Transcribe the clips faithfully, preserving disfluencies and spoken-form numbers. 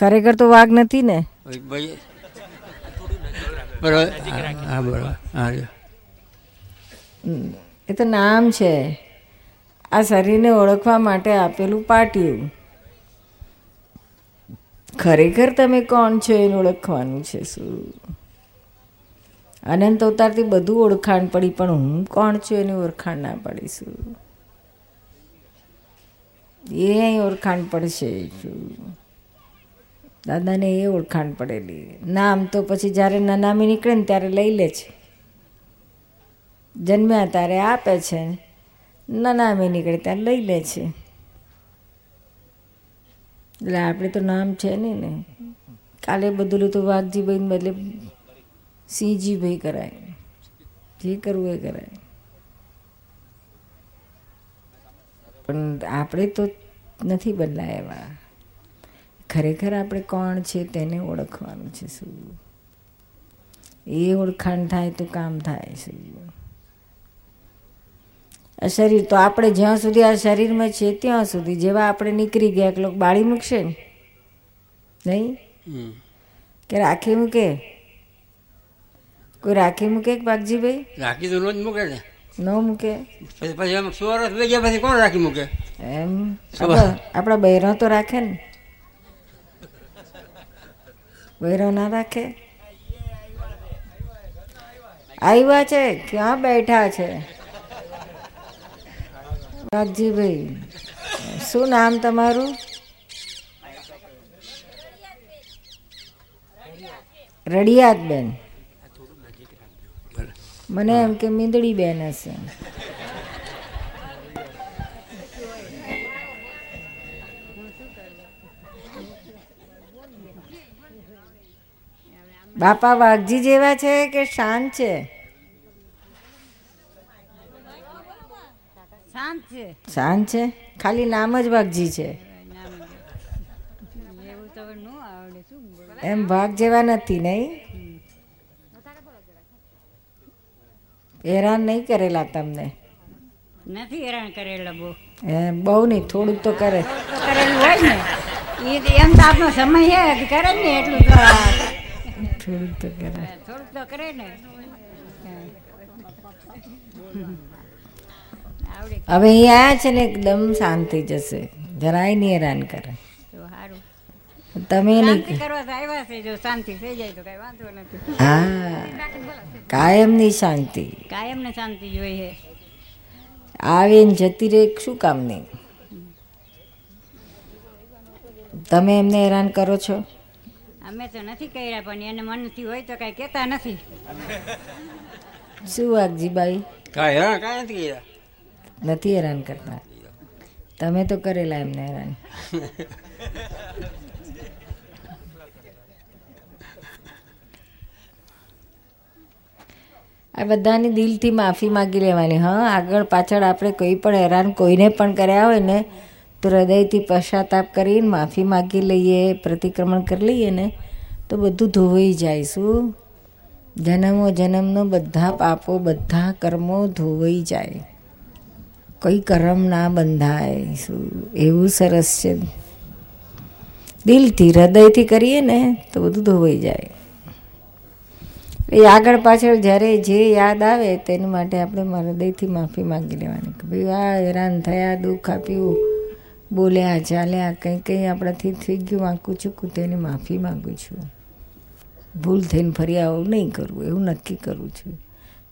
ખરેખર તો વાઘ નથી ને. એ તો નામ છે. આ શરીરને ઓળખવા માટે આપેલું પાટિયું. ખરેખર તમે કોણ છો એને ઓળખવાનું છે. શું અનંત અવતારથી બધું ઓળખાણ પડી, પણ હું કોણ છું એની ઓળખાણ ના પડી. શું એ અહીં ઓળખાણ પડશે. શું દાદાને એ ઓળખાણ પડેલી. નામ તો પછી જ્યારે નનામી નીકળે ને ત્યારે લઈ લે છે. જન્મ્યા ત્યારે આપે છે, નનામી નીકળે ત્યારે લઈ લે છે. એટલે આપણે તો નામ છે નહીં ને. કાલે બદલું તો વાઘજીભાઈને બદલે સિંહજીભાઈ કરાય. જે કરવું એ કરાય. પણ આપણે તો નથી બદલાયા એવા. ખરેખર આપણે કોણ છે તેને ઓળખવાનું છે. શું એ ઓળખાણ થાય તો કામ થાય. શું આ શરીર તો આપણે જ્યાં સુધી આ શરીરમાં છે ત્યાં સુધી, જેવા આપણે નીકળી ગયા કે લોકો બાળી મૂકશે ને નહીં કે રાખી મૂકે. કોઈ રાખી મૂકે કે પાકજીભાઈ રાખી તો રોજ મૂકે ને. ન મૂકે પછી કોણ રાખી મૂકે? એમ આપણા બહેરો તો રાખે ને. વૈરવ ના રાખે? આવ્યા છે, ક્યાં બેઠા છે? વાઘજીભાઈ શું નામ તમારું? રડિયાત બેન. મને એમ કે મીંદડી બેન હશે. બાપા વાઘજી જેવા છે કે શાંત છે? શાંત છે. ખાલી નામ જ વાઘજી છે. એમ વાઘ જેવા નથી નહીં? હેરાન નહીં કરેલા તમને? નથી હેરાન કરેલા બહુ. એમ બહુ નહીં, થોડુંક તો કરે કરેલું હોય ને. એમ તો આપનો સમય હે કરે ને એટલું. હવે અહીંયા છે ને એકદમ શાંતિ જશે. જરાય નહીં હેરાન કરે. તમે હા કાયમ ની શાંતિ. કાયમ ને શાંતિ જોઈએ. આવી ને જતી રે શું કામ નહીં. તમે એમને હેરાન કરો છો? અમે તો નથી કર્યા, પણ એને મનથી હોય તો કઈ કેતા નથી. શું વાઘજીભાઈ નથી હેરાન કરતા? તમે તો કરેલા એમને હેરાન. આ બધાની દિલથી માફી માગી લેવાની. હા, આગળ પાછળ આપણે કોઈ પણ હેરાન કોઈને પણ કર્યા હોય ને તો હૃદયથી પશ્ચાતાપ કરીને માફી માગી લઈએ, પ્રતિક્રમણ કરી લઈએ ને તો બધું ધોવાઈ જાય. શું જન્મો જન્મનો બધા પાપો, બધા કર્મો ધોવાઈ જાય. કોઈ કર્મ ના બંધાય. શું એવું સરસ છે. દિલથી હૃદયથી કરીએ ને તો બધું ધોવાઈ જાય. એ આગળ પાછળ જ્યારે જે યાદ આવે તેના માટે આપણે હૃદયથી માફી માગી લેવાની કે ભાઈ આ હેરાન થયા, દુઃખ આપ્યું, બોલ્યા ચાલ્યા, કંઈ કંઈ આપણાથી થઈ ગયું વાંકું ચૂકું, તેને માફી માગું છું. ભૂલ થઈને ફરી આવું નહીં કરવું એવું નક્કી કરું છું.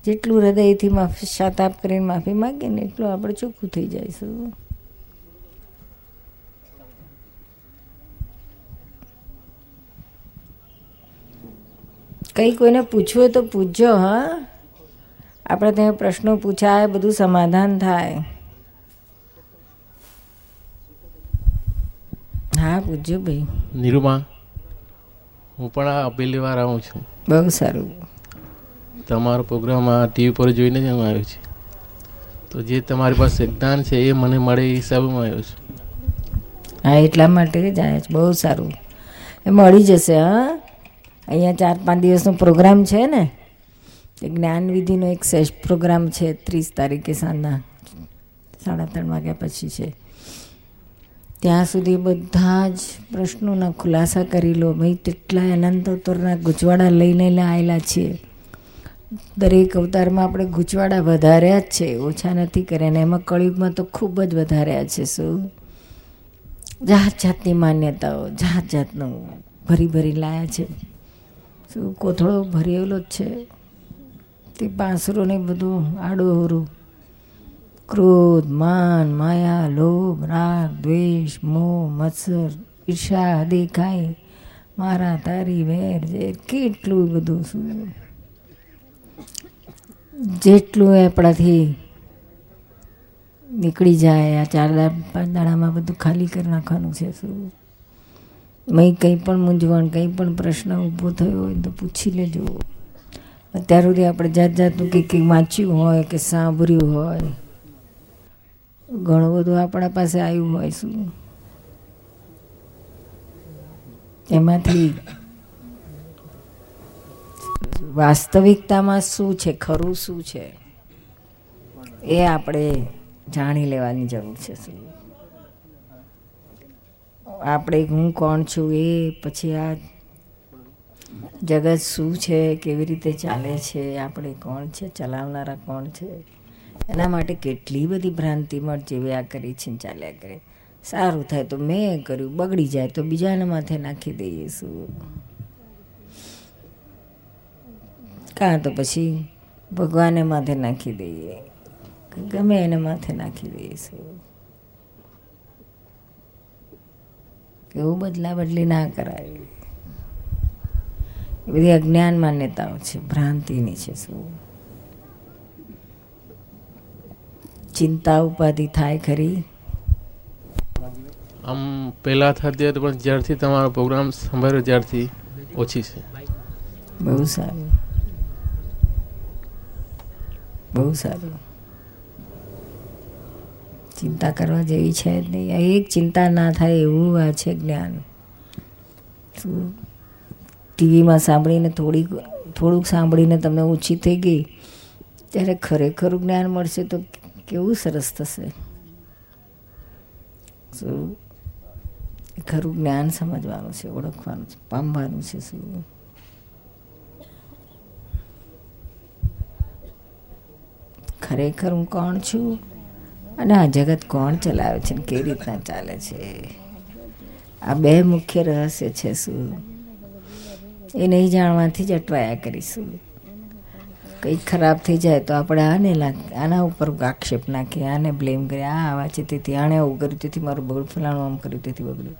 જેટલું હૃદયથી માફી શાતાપ કરીને માફી માગીએ ને એટલું આપણે ચૂકું થઈ જઈશું. કંઈ કોઈને પૂછવું હોય તો પૂછજો. હા, આપણે ત્યાં પ્રશ્નો પૂછાય, બધું સમાધાન થાય. હા પૂજ્ય ભાઈ. નિરૂમા, હું પણ આ પહેલી વાર આવું છું. બહુ સારું. તમારો પ્રોગ્રામ આ ટીવી પર જોઈને જ હું આવ્યો છું. તો જે તમારી પાસે જ્ઞાન છે એ મને મળે એ હિસાબમાં આવ્યો છું. હા, એટલા માટે જ આવ્યા છું. બહુ સારું, એ મળી જશે. હા, અહીંયા ચાર પાંચ દિવસનો પ્રોગ્રામ છે ને, એ જ્ઞાનવિધિનો એક સેશ પ્રોગ્રામ છે ત્રીસ તારીખે સાંજના સાડા ત્રણ વાગ્યા પછી છે. ત્યાં સુધી બધા જ પ્રશ્નોના ખુલાસા કરી લો. ભાઈ તેટલા અનંત અવતારના ગૂંચવાડા લઈને આવેલા છીએ. દરેક અવતારમાં આપણે ગૂંચવાડા વધાર્યા જ છે, ઓછા નથી કર્યા. અને એમાં કળિયુગમાં તો ખૂબ જ વધાર્યા છે. શું જાત જાતની માન્યતાઓ જાત જાતનું ભરી ભરી લાયા છે. શું કોથળો ભરેલો જ છે, તે પાસરો ને બધું આડું અવરું. ક્રોધ, માન, માયા, લોભ, રાગ, દ્વેષ, મોહ, મત્સર, ઈર્ષા, દેખાય, મારા તારી, વેર ઝેર, કેટલું બધું. શું જેટલું આપણાથી નીકળી જાય આ ચાર દાડા પાંચ દાડામાં બધું ખાલી કરી નાખવાનું છે. શું મેં કંઈ પણ મૂંઝવણ, કંઈ પણ પ્રશ્ન ઊભો થયો હોય તો પૂછી લેજો. અત્યાર સુધી આપણે જાત જાતનું કંઈક કંઈક વાંચ્યું હોય કે સાંભળ્યું હોય, ઘણું બધું આપણા પાસે આવ્યું હોય. શું એમાંથી વાસ્તવિકતામાં શું છે, ખરું શું છે એ આપણે જાણી લેવાની જરૂર છે. શું આપણે હું કોણ છું, એ પછી આ જગત શું છે, કેવી રીતે ચાલે છે, આપણે કોણ છે, ચલાવનારા કોણ છે, એના માટે કેટલી બધી ભ્રાંતિમાં જેવી આ કરી છે ચાલ્યા કરે. સારું થાય તો મેં કર્યું, બગડી જાય તો બીજાને માથે નાખી દઈએ. શું કાં તો પછી ભગવાને માથે નાખી દઈએ, ગમે એને માથે નાખી દઈએ. શું એવું બદલા બદલી ના કરાય. બધી અજ્ઞાન માન્યતાઓ છે, ભ્રાંતિની છે. શું ચિંતા ઉપાધિ થાય ખરી? આમ પહેલાં થતી હતી, પણ જ્યારથી તમારો પ્રોગ્રામ સંભાળ્યો ત્યારથી ઓછી છે. બહુ સારું, બહુ સારું. ચિંતા કરવા જેવી છે જ નહીં. એક ચિંતા ના થાય એવું આ છે જ્ઞાન. શું ટીવીમાં સાંભળીને થોડીક થોડુંક સાંભળીને તમને ઓછી થઈ ગઈ, ત્યારે ખરેખર જ્ઞાન મળશે તો કેવું સરસ થશે. શું ખરું જ્ઞાન સમજવાનું છે, ઓળખવાનું છે, પામવાનું છે. શું ખરેખર હું કોણ છું અને આ જગત કોણ ચલાવે છે ને કેવી રીતના ચાલે છે, આ બે મુખ્ય રહસ્ય છે. શું એ નહીં જાણવાથી જ અટવાયા કરીશું. કંઈક ખરાબ થઈ જાય તો આપણે આને આના ઉપર આક્ષેપ નાખીએ, આને બ્લેમ કરીએ, આ આવા છે તેથી, આણે આવું કર્યું તેથી મારું બગડ્યું, ફલાણું આમ કર્યું તેથી બગડ્યું.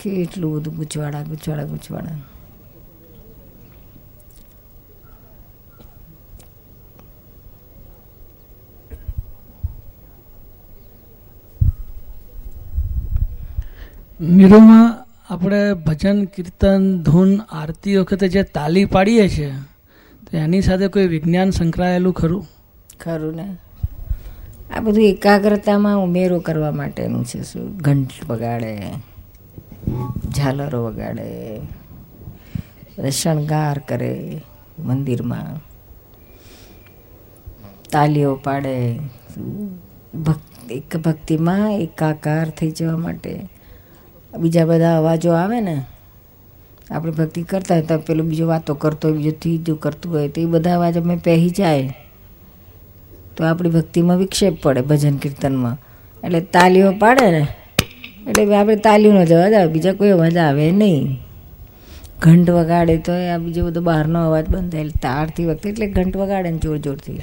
કેટલું બધું ગૂંચવાડા ગૂંચવાડા ગૂંચવાડા. નિરોમાં આપણે ભજન કીર્તન ધૂન આરતી વખતે જે તાલી પાડીએ છીએ તો એની સાથે કોઈ વિજ્ઞાન સંકળાયેલું ખરું? ખરું ને, આ બધું એકાગ્રતામાં ઉમેરો કરવા માટેનું છે. શું ઘંટ વગાડે, ઝાલરો વગાડે, શણગાર કરે, મંદિરમાં તાલીઓ પાડે, ભક્તિ એક ભક્તિમાં એકાકાર થઈ જવા માટે. બીજા બધા અવાજો આવે ને, આપણે ભક્તિ કરતા હોય તો પેલો બીજો વાતો કરતો હોય, બીજો ત્રીજું કરતું હોય, તો એ બધા અવાજ અમે પહેરી જાય તો આપણી ભક્તિમાં વિક્ષેપ પડે ભજન કીર્તનમાં. એટલે તાલીઓ પાડે ને એટલે આપણે તાલીઓનો જ અવાજ આવે, બીજા કોઈ અવાજ આવે નહીં. ઘંટ વગાડે તો આ બીજો બધો બહારનો અવાજ બંધ થાય. એટલે તારતી વખતે એટલે ઘંટ વગાડે ને જોર જોરથી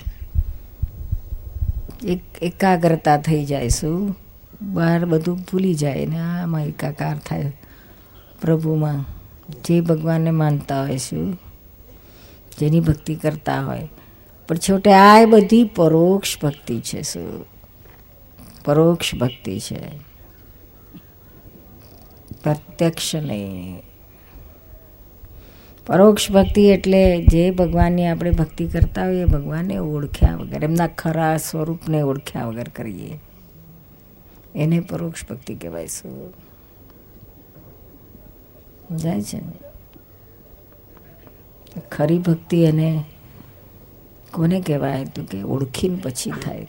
એક એકાગ્રતા થઈ જાય. શું બહાર બધું ભૂલી જાય ને આમાં એકાકાર થાય પ્રભુમાં. જે ભગવાનને માનતા હોય, શું જેની ભક્તિ કરતા હોય, પણ છેવટે આ એ બધી પરોક્ષ ભક્તિ છે. શું પરોક્ષ ભક્તિ છે, પ્રત્યક્ષ નહીં. પરોક્ષ ભક્તિ એટલે જે ભગવાનની આપણે ભક્તિ કરતા હોઈએ ભગવાનને ઓળખ્યા વગર, એમના ખરા સ્વરૂપને ઓળખ્યા વગર કરીએ એને પરોક્ષ ભક્તિ કહેવાય. શું જાય છે ને ખરી ભક્તિ એને કોને કહેવાય? તો કે ઓળખીને પછી થાય,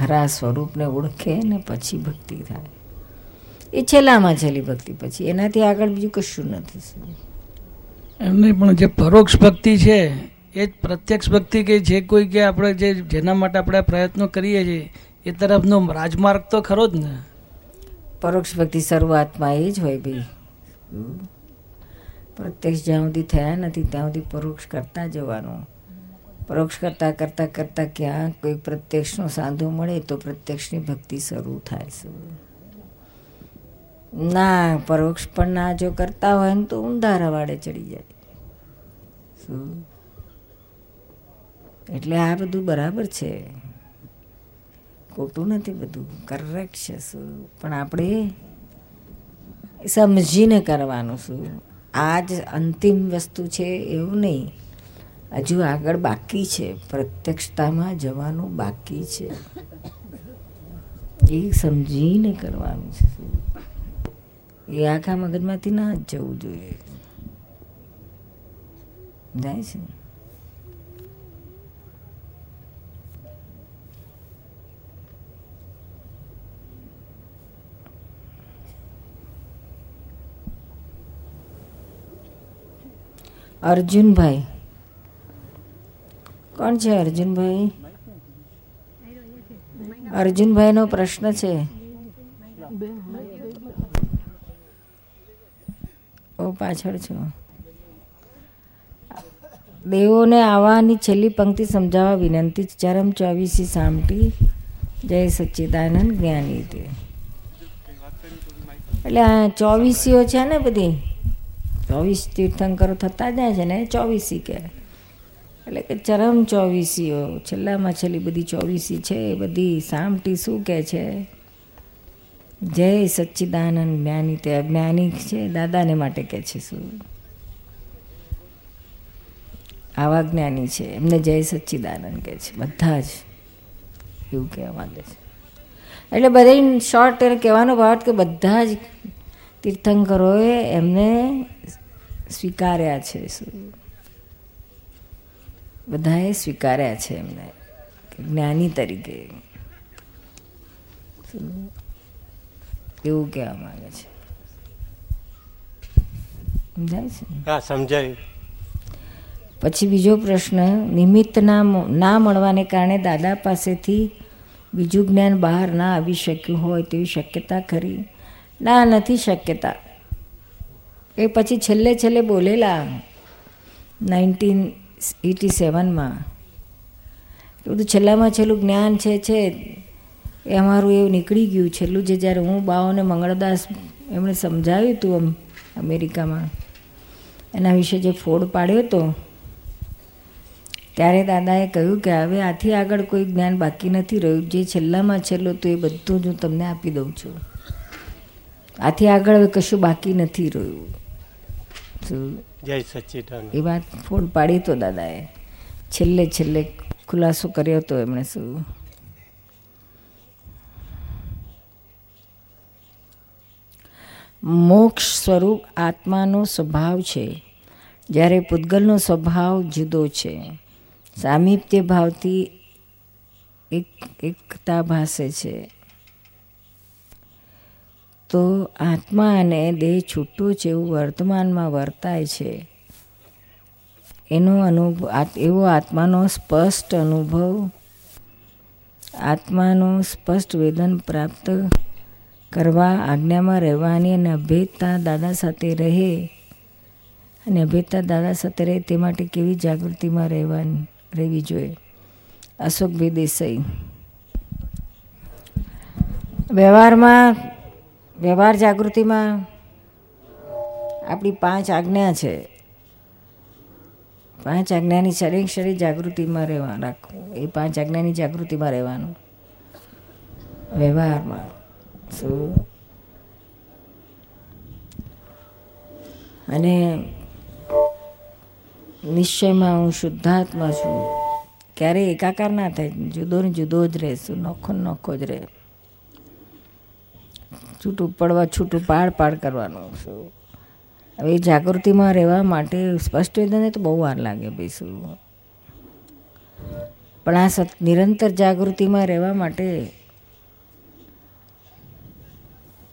ખરા સ્વરૂપને ઓળખે ને પછી ભક્તિ થાય. એ છેલ્લામાં છેલ્લી ભક્તિ, પછી એનાથી આગળ બીજું કશું નથી. એમને પણ જે પરોક્ષ ભક્તિ છે એ જ પ્રત્યક્ષ ભક્તિ કે જે કોઈ કે આપણે જે જેના માટે આપણે પ્રયત્નો કરીએ છીએ એ તરફનો રાજમાર્ગ તો ખરો જ ને. પરોક્ષ ભક્તિ શરૂઆતમાં એ જ હોય ભાઈ. પ્રત્યક્ષ જ્યાં સુધી થયા નથી ત્યાં સુધી પરોક્ષ કરતા જવાનું. પરોક્ષ કરતાં કરતાં કરતાં ક્યાં કોઈ પ્રત્યક્ષનો સાંધો મળે તો પ્રત્યક્ષની ભક્તિ શરૂ થાય છે. ના પરોક્ષ પણ ના જો કરતા હોય ને તો ઊંધા રવાડે ચડી જાય. એટલે આ બધું બરાબર છે, ખોટું નથી, બધું કરેક્ટ છે. શું પણ આપણે સમજીને કરવાનું. શું આ જ અંતિમ વસ્તુ છે એવું નહીં, હજુ આગળ બાકી છે, પ્રત્યક્ષતામાં જવાનું બાકી છે, એ સમજીને કરવાનું છે. એ આખા મગજમાંથી ના જ જવું જોઈએ. જાય છે અર્જુનભાઈ. કોણ છે અર્જુનભાઈ? અર્જુનભાઈનો પ્રશ્ન છે. ઓ પાછળ છો. દેવોને આવવાની છેલ્લી પંક્તિ સમજાવવા વિનંતી. ચરમ ચોવીસી સામટી જય સચ્ચિદાનંદ જ્ઞાની તે. એટલે આ ચોવીસીઓ છે ને બધી, ચોવીસ તીર્થંકરો થતા જાય છે ને, ચોવીસી કે એટલે કે ચરમ ચોવીસીઓ, છેલ્લામાં છેલ્લી બધી ચોવીસી છે એ બધી સામટી શું કહે છે? જય સચ્ચિદાનંદ જ્ઞાની તે. અજ્ઞાની છે દાદાને માટે કહે છે. શું આવા જ્ઞાની છે એમને જય સચ્ચિદાનંદ કહે છે. બધા જ એવું કહેવા માંગે છે. એટલે બધા શોર્ટ કહેવાનો ભાવ કે બધા જ તીર્થંકરોએ એમને સ્વીકાર્યા છે. શું બધાએ સ્વીકાર્યા છે એમને જ્ઞાની તરીકે, એવું કહેવા માંગે છે. સમજાય છે? હા સમજાયું. પછી બીજો પ્રશ્ન. નિમિત્તના ના મળવાને કારણે દાદા પાસેથી બીજું જ્ઞાન બહાર ના આવી શક્યું હોય તેવી શક્યતા ખરી? ના, નથી શક્યતા. એ પછી છેલ્લે છેલ્લે બોલેલા નાઇન્ટીન એટી સેવનમાં બધું છેલ્લામાં છેલ્લું જ્ઞાન છે છે એ અમારું એવું નીકળી ગયું છેલ્લું જે. જ્યારે હું બાઓને મંગળદાસ એમણે સમજાવ્યું હતું આમ અમેરિકામાં, એના વિશે જે ફોડ પાડ્યો હતો ત્યારે દાદાએ કહ્યું કે હવે આથી આગળ કોઈ જ્ઞાન બાકી નથી રહ્યું, જે છેલ્લામાં છેલ્લું હતું એ બધું જ હું તમને આપી દઉં છું. આથી આગળ હવે કશું બાકી નથી રહ્યું, એ વાત ફોડ પાડી તો દાદાએ છેલ્લે છેલ્લે ખુલાસો કર્યો હતો એમણે. શું મોક્ષ સ્વરૂપ આત્માનો સ્વભાવ છે, જ્યારે પૂતગલનો સ્વભાવ જુદો છે. સામીપ્ય ભાવથી એક એકતા ભાસે છે. તો આત્મા અને દેહ છૂટો છે એવું વર્તમાનમાં વર્તાય છે. એનો અનુભવ, એવો આત્માનો સ્પષ્ટ અનુભવ, આત્માનું સ્પષ્ટ વેદન પ્રાપ્ત કરવા, આજ્ઞામાં રહેવાની અને અભેદતા દાદા સાથે રહે અને અભેદતા દાદા સાથે રહે તે માટે કેવી જાગૃતિમાં રહેવાની રહેવી જોઈએ? અશોકભાઈ દેસાઈ. વ્યવહારમાં, વ્યવહાર જાગૃતિમાં આપણી પાંચ આજ્ઞા છે. પાંચ આજ્ઞાની શરીર શરીર જાગૃતિમાં રહેવા રાખવું, એ પાંચ આજ્ઞાની જાગૃતિમાં રહેવાનું વ્યવહારમાં. અને નિશ્ચયમાં હું શુદ્ધાત્મા છું, ક્યારેય એકાકાર ના થાય, જુદો ને જુદો જ રહેશું, નોખો ને નોખો જ રહે, છૂટું પડવા છૂટું પાડ પાડ કરવાનું. શું હવે જાગૃતિમાં રહેવા માટે સ્પષ્ટ વેદને તો બહુ વાર લાગે ભાઈ. શું પણ આ સત નિરંતર જાગૃતિમાં રહેવા માટે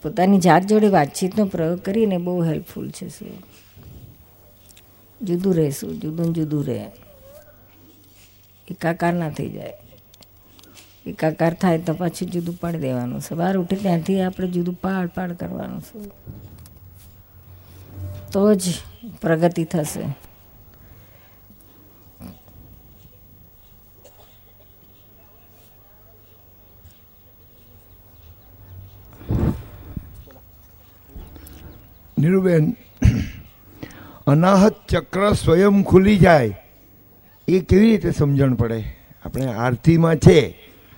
પોતાની જાત જોડે વાતચીતનો પ્રયોગ કરીને બહુ હેલ્પફુલ છે. શું જુદું રહેશું, જુદું જુદું રહે, એકાકાર ના થઈ જાય. એકાકાર થાય તો પાછું જુદું પાડી દેવાનું છે. બહાર ઉઠે ત્યાંથી આપણે જુદું પાડ પાડ કરવાનું છે, તો જ પ્રગતિ થશે. નીરુબેન, અનાહત ચક્ર સ્વયં ખુલી જાય એ કેવી રીતે સમજણ પડે? આપણે આરતીમાં છે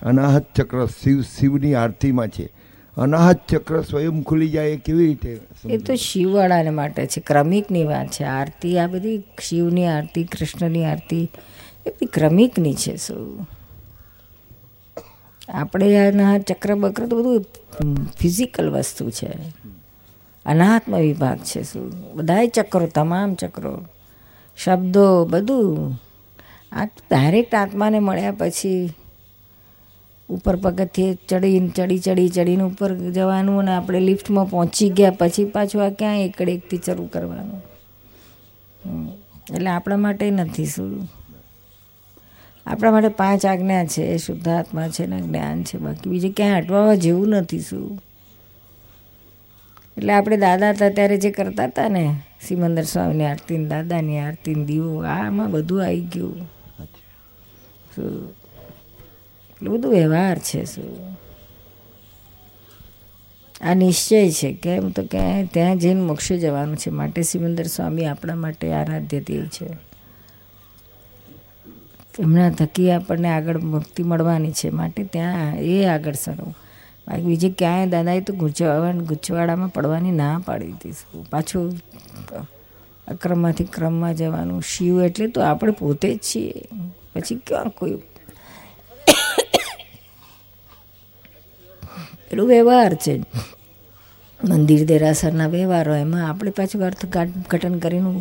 અનાહત ચક્ર, શિવ શિવની આરતીમાં છે અનાહત ચક્ર સ્વયં ખુલી જાય, એ કેવી રીતે? એ તો શિવવાળાને માટે છે, ક્રમિકની વાત છે. આરતી આ બધી શિવની આરતી, કૃષ્ણની આરતી એ બધી ક્રમિકની છે. શું આપણે અનાહત ચક્ર બક્ર તો બધું ફિઝિકલ વસ્તુ છે, અનાહતમાં વિભાગ છે. શું બધાય ચક્રો, તમામ ચક્રો, શબ્દો, બધું આ ડાયરેક્ટ આત્માને મળ્યા પછી ઉપર પગથિયે ચડીને ચડી ચડી ચડીને ઉપર જવાનું, અને આપણે લિફ્ટમાં પહોંચી ગયા પછી પાછું આ ક્યાં એકડે એકથી શરૂ કરવાનું. એટલે આપણા માટે નથી. શું આપણા માટે પાંચ આજ્ઞા છે, શુદ્ધાત્મા છે ને જ્ઞાન છે, બાકી બીજું ક્યાંય અટવાવા જેવું નથી. શું એટલે આપણે દાદા હતા ત્યારે જે કરતા હતા ને, સિમંદર સ્વામીની આરતી, દાદાની આરતી, દીવો, આમાં બધું આવી ગયું. શું એટલું બધું વ્યવહાર છે. શું આ નિશ્ચય છે, કેમ તો ક્યાંય ત્યાં જઈને મોક્ષે જવાનું છે. માટે સિમંદર સ્વામી આપણા માટે આરાધ્ય દેવ છે. એમના થકી આપણને આગળ મુક્તિ મળવાની છે, માટે ત્યાં એ આગળ સરવું. બાકી બીજે ક્યાંય દાદાએ તો ગુચવા ગુચવાડામાં પડવાની ના પાડી હતી. પાછું અક્રમમાંથી ક્રમમાં જવાનું. શિવ એટલે તો આપણે પોતે જ છીએ, પછી ક્યાં કોઈ એટલો વ્યવહાર છે. મંદિર દેરાસરના વ્યવહારો, એમાં આપણે પાછું અર્થઘટન કરીને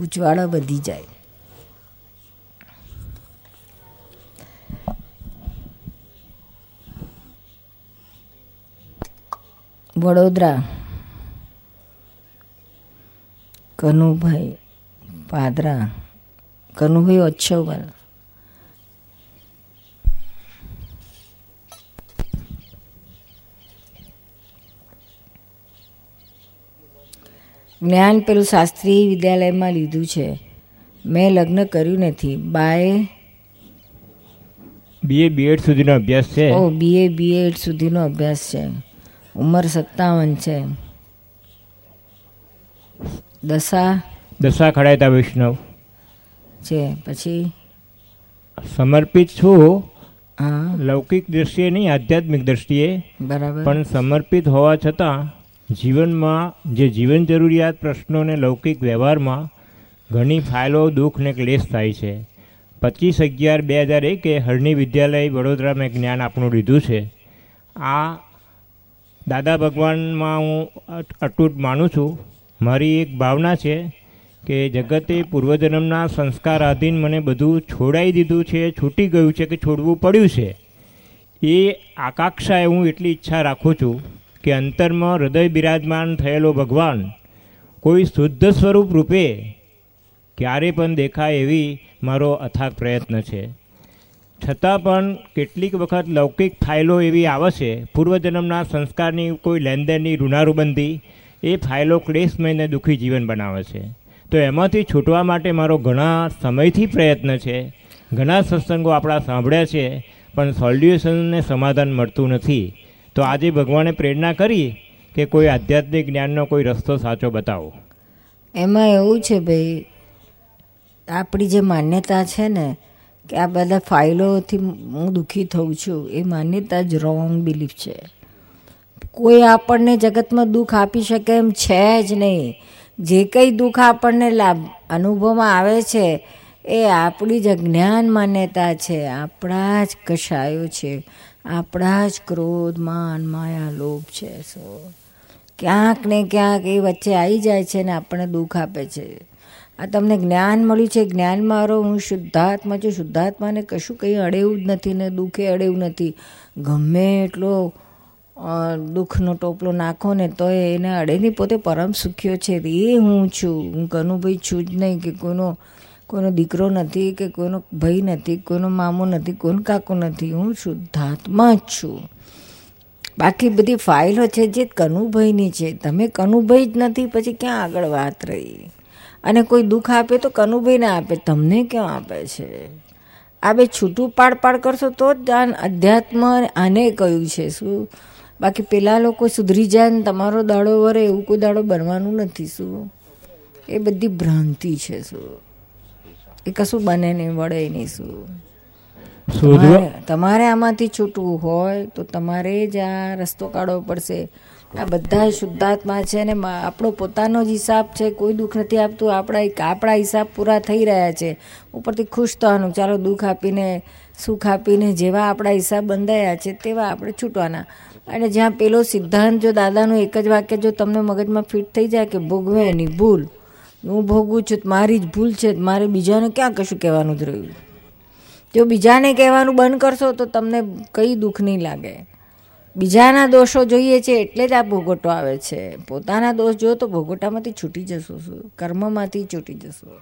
ગુચવાડા વધી જાય. વડોદરા, કનુભાઈ પાદરા, કનુભાઈ ઓછવલ, જ્ઞાન પેલું શાસ્ત્રીય વિદ્યાલયમાં લીધું છે. મેં લગ્ન કર્યું નથી. બાએ બીએ બીએડ સુધીનો અભ્યાસ છે. ઓ બીએ બીએડ સુધીનો અભ્યાસ છે. ઉંમર સત્તાવન છે. દશા દશા ખડાયતા વૈષ્ણવ છે. પછી સમર્પિત છું. હા, લૌકિક દ્રષ્ટિએ નહીં, આધ્યાત્મિક દ્રષ્ટિએ. બરાબર. પણ સમર્પિત હોવા છતાં જીવનમાં જે જીવન જરૂરિયાત પ્રશ્નોને લૌકિક વ્યવહારમાં ઘણી ફાઇલો, દુઃખ ને ક્લેશ થાય છે. પચીસ અગિયાર બે હજાર એકે હરણી વિદ્યાલય વડોદરા મેં જ્ઞાન આપણું લીધું છે. આ દાદા ભગવાનમાં હું અતૂટ માનું છું. મારી એક ભાવના છે કે જગતે પૂર્વજન્મના સંસ્કાર આધીન મને બધું છોડાઈ દીધું છે, છૂટી ગયું છે કે છોડવું પડ્યું છે, એ આકાંક્ષાએ હું એટલી ઈચ્છા રાખું છું કે અંતરમાં હૃદય બિરાજમાન થયેલો ભગવાન કોઈ શુદ્ધ સ્વરૂપ રૂપે ક્યારે પણ દેખાય એવી મારો અથાગ પ્રયત્ન છે. છતાં પણ કેટલીક વખત લૌકિક ફાઇલો એવી આવે છે, પૂર્વજન્મના સંસ્કારની કોઈ લેનદેનની ઋણારૂબંધી, એ ફાઇલો ક્લેશમયને દુઃખી જીવન બનાવે છે. તો એમાંથી છૂટવા માટે મારો ઘણા સમયથી પ્રયત્ન છે, ઘણા સત્સંગો આપણા સાંભળ્યા છે, પણ સોલ્યુશનને સમાધાન મળતું નથી. તો આજે ભગવાને પ્રેરણા કરી કે કોઈ આધ્યાત્મિક જ્ઞાનનો કોઈ રસ્તો સાચો બતાવો. એમાં એવું છે ભાઈ, આપણી જે માન્યતા છે ને કે આ બધા ફાઇલોથી હું દુઃખી થઉં છું, એ માન્યતા જ રોંગ બિલીફ છે. કોઈ આપણને જગતમાં દુઃખ આપી શકે એમ છે જ નહીં. જે કંઈ દુઃખ આપણને લાભ અનુભવમાં આવે છે એ આપણી જ અજ્ઞાન માન્યતા છે, આપણા જ કશાયો છે, આપણા જ ક્રોધ, માન, માયા, લોભ છે. સો ક્યાંક ને ક્યાંક એ વચ્ચે આવી જાય છે ને આપણને દુઃખ આપે છે. આ તમને જ્ઞાન મળ્યું છે, જ્ઞાન મારો હું શુદ્ધાત્મા છું, શુદ્ધાત્માને કશું કંઈ અડેવું જ નથી ને દુઃખે અડેવું નથી. ગમે એટલો દુઃખનો ટોપલો નાખો ને તો એને અડે નહીં, પોતે પરમ સુખ્યો છે. એ હું છું, હું કનુભાઈ છું જ નહીં, કે કોઈનો કોઈનો દીકરો નથી, કે કોઈનો ભાઈ નથી, કોઈનો મામો નથી, કોઈનો કાકો નથી. હું શુદ્ધાત્મા જ છું. બાકી બધી ફાઇલો છે જે કનુભાઈની છે. તમે કનુભાઈ જ નથી પછી ક્યાં આગળ વાત રહી? અને કોઈ દુઃખ આપે તો કનુભાઈને આપે, તમને કેમ આપે છે? આ બે છૂટું પાડ પાડ કરશો તો જ અધ્યાત્મ આને કહ્યું છે શું. બાકી પેલા લોકો સુધરી જાય ને તમારો દાડો વરે, એવું કોઈ દાડો બનવાનું નથી. શું એ બધી ભ્રાંતિ છે? શું એ કશું બને નહીં, વળે નહીં. શું તમારે આમાંથી છૂટવું હોય તો તમારે જ આ રસ્તો કાઢવો પડશે. આ બધા શુદ્ધાત્મા છે ને આપણો પોતાનો જ હિસાબ છે, કોઈ દુઃખ નથી આપતું. આપણા આપણા હિસાબ પૂરા થઈ રહ્યા છે. ઉપરથી ખુશ થવાનું, ચાલો દુઃખ આપીને સુખ આપીને જેવા આપણા હિસાબ બંધાયા છે તેવા આપણે છૂટવાના. અને જ્યાં પેલો સિદ્ધાંત, જો દાદાનું એક જ વાક્ય જો તમને મગજમાં ફિટ થઈ જાય કે ભોગવે એની ભૂલ, હું ભોગવું છું, મારી જ ભૂલ છે, મારે બીજાને ક્યાં કશું કહેવાનું જ રહ્યું. જો બીજાને કહેવાનું બંધ કરશો તો તમને કંઈ દુઃખ નહીં લાગે. બીજાના દોષો જોઈએ છે એટલે જ આ ભોગવટો આવે છે. પોતાના દોષ જો તો ભોગવટામાંથી છૂટી જશો, કર્મમાંથી છૂટી જશો.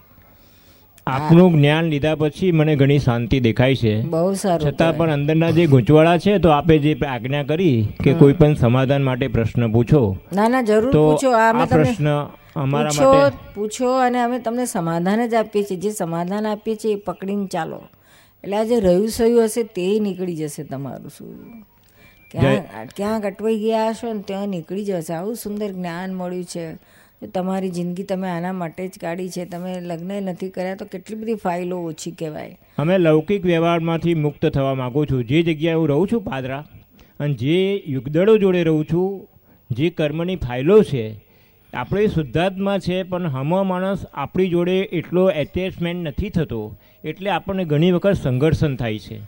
આપનું જ્ઞાન લીધા પછી મને ઘણી શાંતિ દેખાય છે, બહુ સારું. છતાં પણ અંદરના જે ગૂંચવાળા છે, તો આપે જે આજ્ઞા કરી કે કોઈ પણ સમાધાન માટે પ્રશ્ન પૂછો. ના ના, જરૂર પૂછો. આ પ્રશ્ન અમારા માટે પૂછો અને અમે તમને સમાધાન જ આપીએ છીએ. જે સમાધાન આપીએ છીએ એ પકડીને ચાલો, એટલે આ જે રહ્યું સહ્યું હશે તે નીકળી જશે તમારું. શું ક્યાં ક્યાં કટવાઈ ગયા હશો ને ત્યાં નીકળી જશે. આવું સુંદર જ્ઞાન મળ્યું છે. તમારી જિંદગી તમે આના માટે જ કાઢી છે. તમે લગ્ન નથી કર્યા તો કેટલી બધી ફાઇલો ઓછી કહેવાય. અમે લૌકિક વ્યવહારમાંથી મુક્ત થવા માગું છું. જે જગ્યાએ હું રહું છું પાદરા, અને જે યુગદળો જોડે રહું છું, જે કર્મની ફાઇલો છે, આપણે શુદ્ધાત્મા છે પણ હમણાં માણસ આપણી જોડે એટલો એટેચમેન્ટ નથી થતો, એટલે આપણને ઘણી વખત સંઘર્ષણ થાય છે.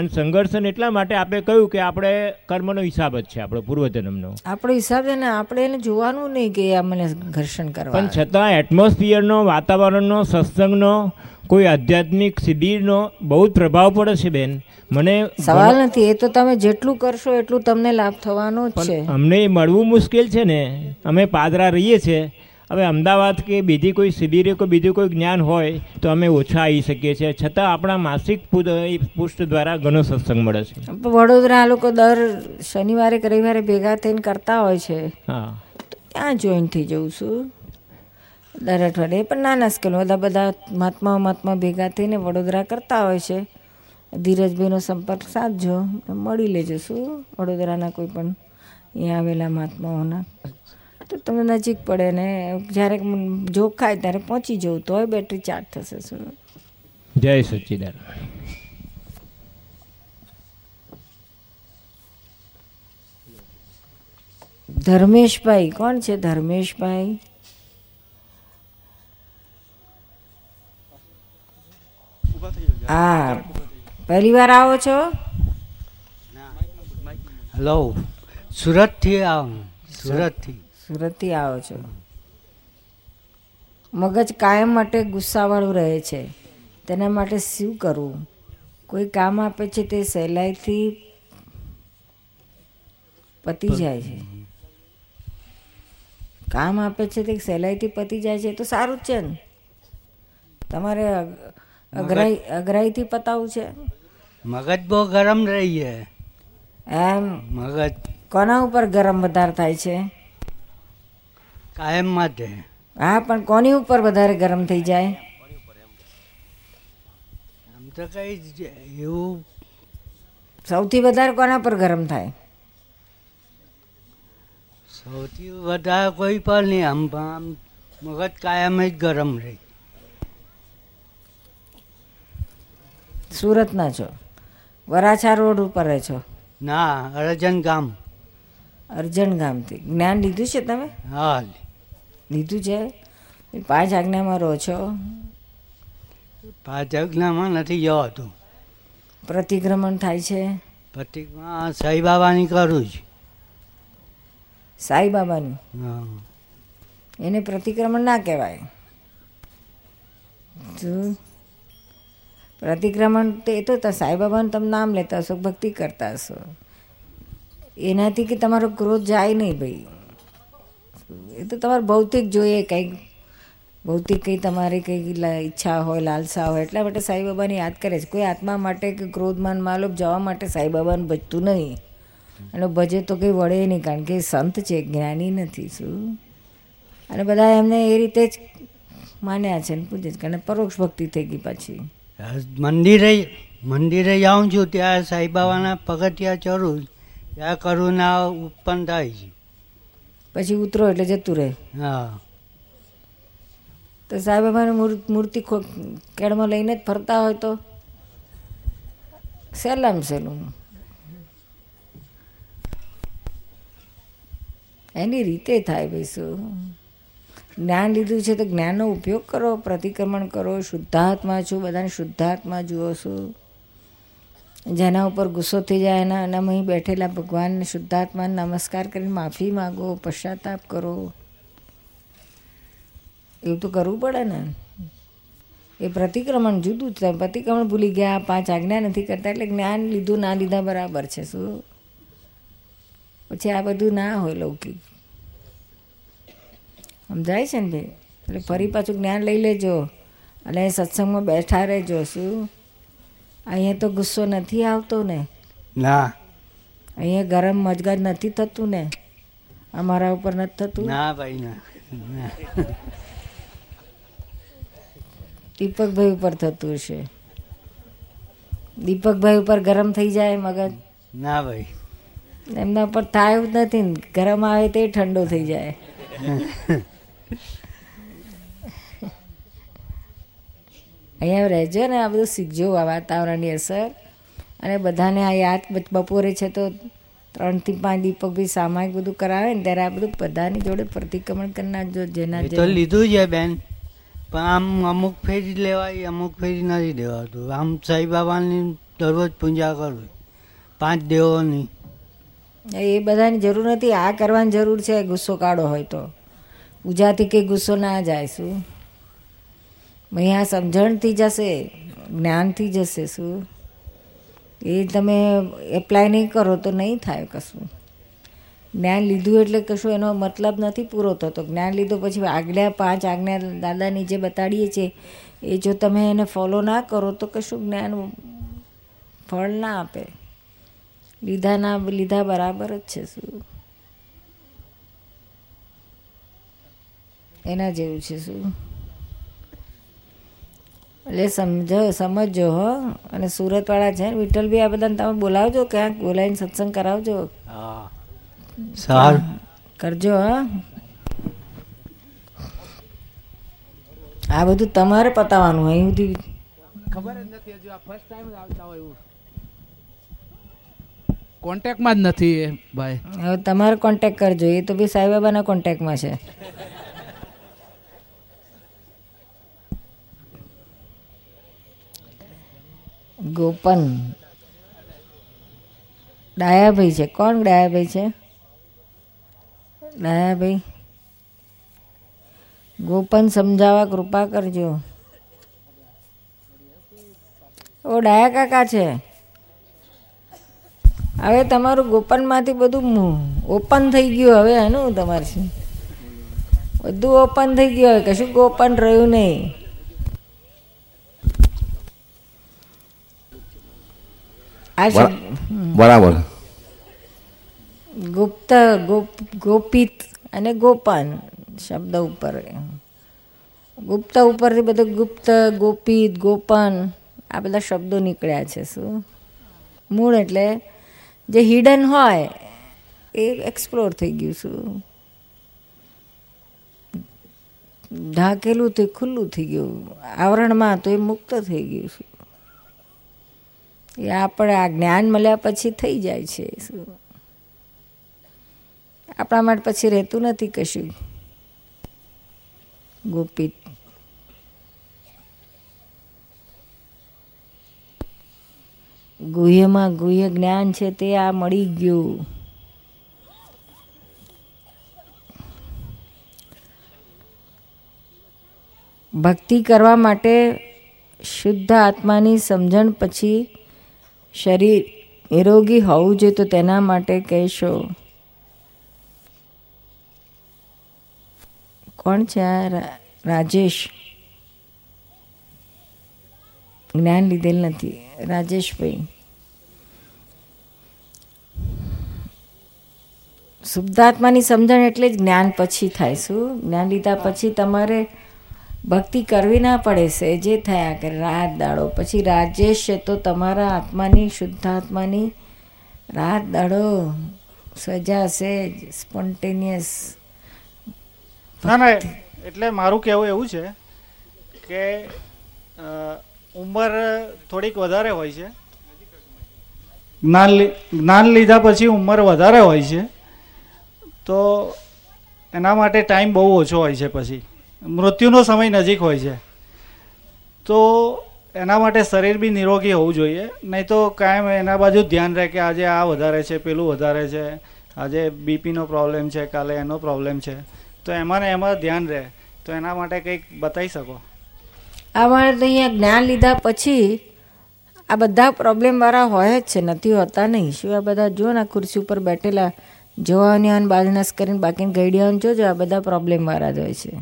અને સંઘર્ષણ એટલા માટે આપણે કહ્યું કે આપણે કર્મનો હિસાબ જ છે, આપણો પૂર્વજન્મનો આપણો હિસાબ છે ને. આપણે એને જોવાનું નહીં કે મને ઘર્ષણ કરવા, પણ છતાં એટમોસ્ફિયરનો, વાતાવરણનો, સત્સંગનો, કોઈ આધ્યાત્મિક શિબિરનો બહુ જ પ્રભાવ પડે છે બેન. મને સવાલ નથી, એ તો તમે જેટલું કરશો એટલું તમને લાભ થવાનો જ છે. અમને મળવું મુશ્કેલ છે ને, અમે પાદરા રહીએ છીએ. હવે અમદાવાદ કે બીજી કોઈ શિબિરે કે બીજું કોઈ જ્ઞાન હોય તો અમે ઓછા આવી શકીએ છીએ. છતાં આપણા માસિક પુષ્ટ દ્વારા ઘણો સત્સંગ મળે છે. વડોદરા લોકો દર શનિવારે કે રવિવારે ભેગા થઈને કરતા હોય છે. હા, ત્યાં જોઈન થઈ જઉં છું દર અઠવાડિયે. પણ નાના સ્કેલ બધા બધા મહાત્મા મહાત્મા ભેગા થઈને વડોદરા કરતા હોય છે. ધીરજભાઈનો સંપર્ક સાધજો, મળી લેજો. શું વડોદરાના કોઈ પણ અહીંયા આવેલા મહાત્માઓના તો તમને નજીક પડે ને, જ્યારે જોખાય ત્યારે પહોંચી જવું, તોય બેટરી ચાર્જ થશે. શું જય સચ્ચિદાન. ધર્મેશભાઈ કોણ છે? ધર્મેશભાઈ હા, પહેલી વાર આવો છો? હેલો, સુરતથી આવો? સુરતથી સુરતથી આવો છો? મગજ કાયમ માટે ગુસ્સાવાળું રહે છે, તેના માટે શું કરવું? કોઈ કામ આપે છે તે સહેલાઈથી પતી જાય છે. કામ આપે છે તે સહેલાઈથી પતી જાય છે તો સારું જ છે ને. તમારે અઘરાઈ અઘરાઈથી પતાવું છે? મગજ બહુ ગરમ રહીએ એમ. મગજ કોના ઉપર ગરમ વધારે થાય છે? કાયમ માટે. હા, પણ કોની ઉપર વધારે ગરમ થઈ જાય? આમ તો કઈ એવું સૌથી વધારે કોના પર ગરમ થાય? સૌથી વધારે કોઈ પર નહીં. આમ આમ મગજ કાયમ જ ગરમ રહે. સુરતના છો? વરાછા રોડ ઉપર રહે છો? ના, અરજણ ગામ. અરજણ ગામથી. જ્ઞાન લીધું છે તમે? હા, લીધું છે. પાંચ આજ્ઞામાં રહો છો? પાંચ આજ્ઞામાં નથી ગયો હતો. પ્રતિક્રમણ થાય છે? પ્રતિક્રમણ સાંઈ બાબાની કરું છું. સાંઈ બાબાની? હા. એને પ્રતિક્રમણ ના કહેવાય. જૂ પ્રતિક્રમણ તો એ તો સાંઈબાબાનું તમે નામ લેતા હશો, ભક્તિ કરતા હશો, એનાથી કે તમારો ક્રોધ જાય નહીં ભાઈ. એ તો તમારે ભૌતિક જોઈએ, કંઈક ભૌતિક કંઈ તમારી કંઈ ઈચ્છા હોય, લાલસા હોય, એટલા માટે સાંઈબાબાની યાદ કરે છે. કોઈ આત્મા માટે કે ક્રોધમાન માલોપ જવા માટે સાંઈબાબાને ભજતું નહીં, અને ભજે તો કંઈ વળે નહીં, કારણ કે સંત છે, જ્ઞાની નથી. શું અને બધા એમને એ રીતે જ માન્યા છે ને પૂજે છે, કારણ પરોક્ષ ભક્તિ થઈ ગઈ. પાછી મંદિરે મંદિરે જાઉં છું ત્યાં સાંઈબાબાના પગથિયા ચડું, ત્યાં કરુણા ઉત્પન્ન થાય છે, પછી ઉતરો એટલે જતું રહે. હા, તો સાંઈબાબાની મૂર્તિ કેળમાં લઈને જ ફરતા હોય તો સહેલામ સહેલું એની રીતે થાય. ભાઈ શું જ્ઞાન લીધું છે તો જ્ઞાનનો ઉપયોગ કરો, પ્રતિક્રમણ કરો. શુદ્ધાત્મા છું, બધાને શુદ્ધાત્મા જુઓ. છું જેના ઉપર ગુસ્સો થઈ જાય એના અનામહી બેઠેલા ભગવાનને, શુદ્ધાત્માને નમસ્કાર કરીને માફી માગો, પશ્ચાતાપ કરો. એવું તો કરવું પડે ને. એ પ્રતિક્રમણ જુદું જ, પ્રતિક્રમણ ભૂલી ગયા, પાંચ આજ્ઞા નથી કરતા, એટલે જ્ઞાન લીધું ના લીધા બરાબર છે. શું પછી આ બધું ના હોય લૌકિક, સમજાય છે ને ભાઈ? એટલે ફરી પાછું જ્ઞાન લઈ લેજો અને સત્સંગમાં બેઠા રહેજો. શું અહીંયા તો ગુસ્સો નથી આવતો ને? ના, અહીંયા ગરમ મજગજ નથી થતું ને? અમારા ઉપર નથી થતું? ના ભાઈ ના, દીપકભાઈ ઉપર થતું હશે. દીપકભાઈ ઉપર ગરમ થઈ જાય મગજ? ના ભાઈ, એમના ઉપર થાય જ નથી ને, ગરમ આવે તે ઠંડો થઈ જાય. અહીંયા રહેજો ને, આ બધું શીખજો, આ વાતાવરણની અસર. અને બધાને આ યાદ, બપોરે છે તો ત્રણથી પાંચ દીપક ભાઈ સામાયિક બધું કરાવે ને, ત્યારે આ બધું બધાની જોડે પ્રતિક્રમણ કરી નાખજો. જેના તો લીધું છે બેન, પણ આમ અમુક ફેરી લેવાય, અમુક ફેરી નથી દેવાતું. આમ સાંઈબાબાની દરરોજ પૂજા કરવી, પાંચ દેવોની, એ બધાની જરૂર નથી. આ કરવાની જરૂર છે, ગુસ્સો કાઢો હોય તો પૂજાથી કંઈ ગુસ્સો ના જાય. શું અહીંયા સમજણથી જશે, જ્ઞાનથી જશે. શું એ તમે એપ્લાય નહીં કરો તો નહીં થાય કશું. જ્ઞાન લીધું એટલે કશું એનો મતલબ નથી પૂરો થતો. જ્ઞાન લીધો પછી આજ્ઞા, પાંચ આજ્ઞા દાદાની જે બતાડીએ છીએ એ જો તમે એને ફોલો ના કરો તો કશું જ્ઞાન ફળ ના આપે. લીધા ના લીધા બરાબર જ છે. શું એના જેવું છે. શું એટલે સમજો, સમજો હો. અને સુરતવાળા છે વિઠ્ઠલભાઈ, આ બધાને તમે બોલાવજો, ક્યાંક બોલાવીને સત્સંગ કરાવજો. સારું કરજો હા. આ બધું તમારે પતાવવાનું. અહીં સુધી ખબર જ નથી, હજુ આ ફર્સ્ટ ટાઈમ આવતા હોય એવું. કોન્ટેક્ટમાં જ નથી એ ભાઈ. હવે તમારે કોન્ટેક્ટ કરજો, એ તો ભાઈ સાંઈબાબાના કોન્ટેક્ટમાં છે. ગોપન ડાયાભાઈ છે. કોણ ડાયાભાઈ છે? ડાયાભાઈ ગોપન સમજાવવા કૃપા કરજો. ઓ ડાયા કાકા છે. હવે તમારું ગોપનમાંથી બધું ઓપન થઈ ગયું. હવે એનું તમારે બધું ઓપન થઈ ગયું, હવે કશું ગોપન રહ્યું નહીં. આ બરાબર ગુપ્ત, ગોપિત અને ગોપન શબ્દ ઉપર, ગુપ્ત ઉપરથી બધું ગુપ્ત, ગોપિત, ગોપન આ બધા શબ્દો નીકળ્યા છે. શું મૂળ એટલે જે હિડન હોય એ એક્સપ્લોર થઈ ગયું. શું ઢાંકેલું થઈ, ખુલ્લું થઈ ગયું, આવરણમાં તો એ મુક્ત થઈ ગયું. શું એ આપણે આ જ્ઞાન મળ્યા પછી થઈ જાય છે. શું આપણા માટે પછી રહેતું નથી કશું ગોપિત. ગુહ્યમાં ગુહ્ય જ્ઞાન છે તે આ મળી ગયું. ભક્તિ કરવા માટે શુદ્ધ આત્માની સમજણ પછી શરીર નિરોગી હોવું જોઈએ, તો તેના માટે કહેશો? કોણ છે આ? રાજેશ. જ્ઞાન લીધેલ નથી રાજેશભાઈ. શુદ્ધાત્માની સમજણ એટલે જ જ્ઞાન પછી થાય. શું જ્ઞાન લીધા પછી તમારે ભક્તિ કરવી ના પડે છે? જે થયા કરે રાત દાડો. પછી રાજેશ છે તો તમારા આત્માની શુદ્ધાત્માની રાત દાડો સજા છે સ્પોન્ટેનિયસ. ના ના, એટલે મારું કહેવું એવું છે કે ઉંમર થોડીક વધારે હોય છે, જ્ઞાન જ્ઞાન લીધા પછી ઉંમર વધારે હોય છે, તો એના માટે ટાઈમ બહુ ઓછો હોય છે, પછી મૃત્યુનો સમય નજીક હોય છે, તો એના માટે શરીર બી નિરોગી હોવું જોઈએ. નહીં તો કાયમ એના બાજુ ધ્યાન રહે કે આજે આ વધારે છે, પેલું વધારે છે, આજે બીપીનો પ્રોબ્લેમ છે, કાલે એનો પ્રોબ્લેમ છે, તો એમાં ને એમાં ધ્યાન રહે. તો એના માટે કંઈક બતાવી શકો? અમારે તો અહીંયા જ્ઞાન લીધા પછી આ બધા પ્રોબ્લેમવાળા હોય જ છે, નથી હોતા નહીં. શું આ બધા જો ને ખુરશી ઉપર બેઠેલા જોવાની અને બાજનાશ કરીને બાકીને ગઈડિયાઓને જોજો, આ બધા પ્રોબ્લેમવાળા જ હોય છે.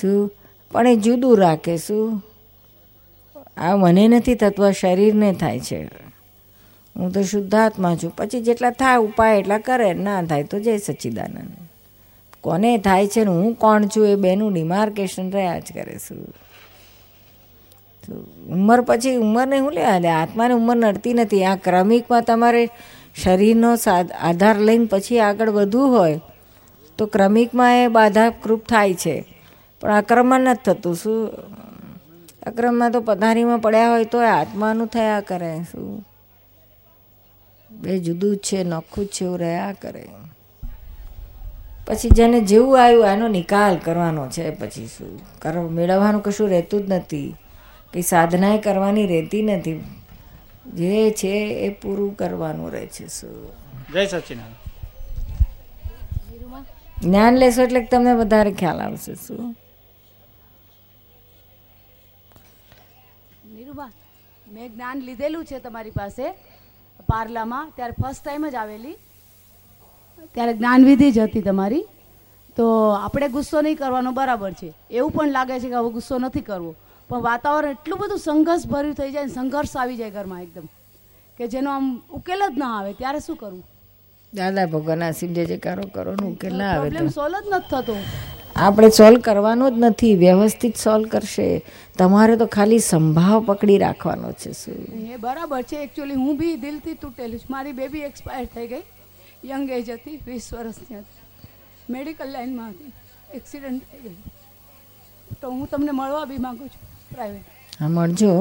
શું પણ એ જુદું રાખે? શું આ મને નથી થતું, આ શરીરને થાય છે, હું તો શુદ્ધાત્મા છું. પછી જેટલા થાય ઉપાય એટલા કરે, ના થાય તો જય સચ્ચિદાનંદ. કોને થાય છે ને હું કોણ છું એ બેનું ડિમાર્કેશન રહ્યા જ કરે. શું ઉંમર પછી ઉંમરને શું લેવા દે? આત્માને ઉંમર નડતી નથી. આ ક્રમિકમાં તમારે શરીરનો આધાર લઈને પછી આગળ વધવું હોય તો ક્રમિકમાં એ બાધાકૃપ થાય છે, પણ આક્રમણ નથી થતું. શું આક્રમમાં તો પથારીમાં પડ્યા હોય તો આત્માનું થયા કરે. શું બે જુદું જ છે, નોખું જ છે, એવું રહ્યા કરે. પછી જેને જેવું આવ્યું એનો નિકાલ કરવાનો છે. પછી શું કર મેળવવાનું કશું રહેતું જ નથી, કંઈ સાધના કરવાની રહેતી નથી, જે છે એ પૂરું કરવાનું રહે છે. શું જય સચ્ચિદાનંદ. જ્ઞાન લેશો એટલે તમને વધારે ખ્યાલ આવશે. શું નીરુબા, મેં જ્ઞાન લીધેલું છે તમારી પાસે પાર્લામાં, ત્યારે ફર્સ્ટ ટાઈમ જ આવેલી, ત્યારે જ્ઞાનવિધિ જ હતી તમારી. તો આપણે ગુસ્સો નહીં કરવાનો, બરાબર છે? એવું પણ લાગે છે કે હવે ગુસ્સો નથી કરવો, પણ વાતાવરણ એટલું બધું સંઘર્ષ ભર્યું થઈ જાય, સંઘર્ષ આવી જાય ઘરમાં એકદમ, કે જેનો આમ ઉકેલ જ ના આવે, ત્યારે શું કરવું? દાદા ભગવાન આશીમ જે જે કારો કરો ને ઉકેલ ના આવે, પ્રોબ્લેમ સોલ્વ જ નથી થતો. આપણે સોલ્વ કરવાનો જ નથી, વ્યવસ્થિત સોલ્વ કરશે. તમારે તો ખાલી સંભાવ પકડી રાખવાનો છે. શું એ બરાબર છે? એકચ્યુઅલી હું બી દિલથી તૂટેલું છું. મારી બેબી એક્સપાયર થઈ ગઈ, યંગ એજ હતી, વીસ વર્ષની હતી, મેડિકલ લાઇનમાં હતી, એક્સિડન્ટ થઈ ગયો. તો હું તમને મળવા બી માગું છું પ્રાઇવેટ. હા મળજો,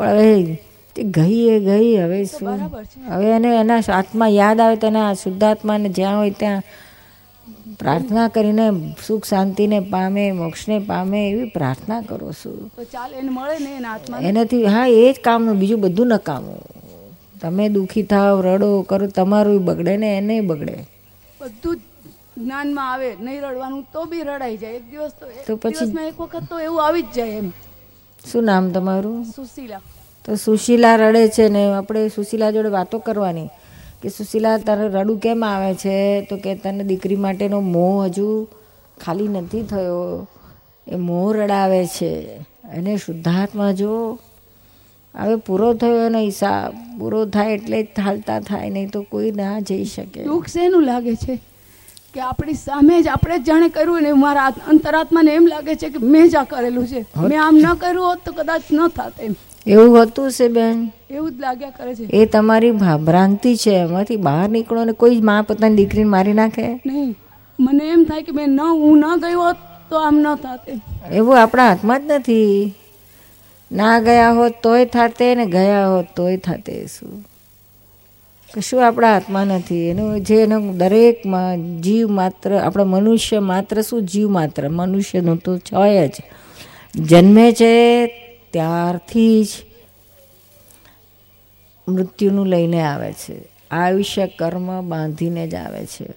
પણ હવે તે ગઈ એ ગઈ, હવે શું? હવે એને એના આત્મા યાદ આવે, તેના શુદ્ધાત્માને જ્યાં હોય ત્યાં પ્રાર્થના કરીને સુખ શાંતિને પામે, મોક્ષને પામે એવી પ્રાર્થના કરો. શું ચાલ એને મળે ને એના આત્મા એનાથી? હા એ જ કામનું, બીજું બધું ન કામનું. તમે દુઃખી થાવ, રડો કરો, તમારું બગડે ને એને બગડે. બધું જ્ઞાનમાં આવે, નહીં રડવાનું તો બી રડાઈ જાય. એક દિવસ તો તો પછી એક વખત તો એવું આવી જ જાય. એમ શું નામ તમારું? સુશીલા. તો સુશીલા રડે છે ને આપણે સુશીલા જોડે વાતો કરવાની કે સુશીલા તારે રડું કેમ આવે છે? તો કે તને દીકરી માટેનો મોહ હજુ ખાલી નથી થયો, એ મોહ રડાવે છે. અને શુદ્ધાત્મા જો હવે પૂરો થયો એનો હિસાબ પૂરો થાય એટલે જ હાલતા થાય, નહીં તો કોઈ ના જઈ શકે. દુઃખ શેનું લાગે છે કે આપણી સામે જ આપણે જ જાણે કર્યું ને, મારા અંતરાત્માને એમ લાગે છે કે મેં જ આ કરેલું છે, મેં આમ ન કર્યું હોત તો કદાચ ન થાત. એમ એવું હતું છે બેન? એવું જ લાગ્યા કરે છે. એ તમારી ભ્રાંતિ છે, એમાંથી બહાર નીકળો ને. કોઈ મા પોતાની દીકરીને મારી નાખે નહીં. મને એમ થાય કે મેં ન હું ન ગયો હોત તો આમ ન થાત. એવું આપણા હાથમાં જ નથી. ના ગયા હોત તોય થાતે ને ગયા હોત તોય થાતે. શું કશું આપણા હાથમાં નથી. એનું જે એનો દરેકમાં જીવ માત્ર, આપણે મનુષ્ય માત્ર, શું જીવ માત્ર મનુષ્યનું તો હોય જ, જન્મે છે ત્યારથી જ મૃત્યુનું લઈને આવે છે. આયુષ્ય કર્મ બાંધીને જ આવે છે,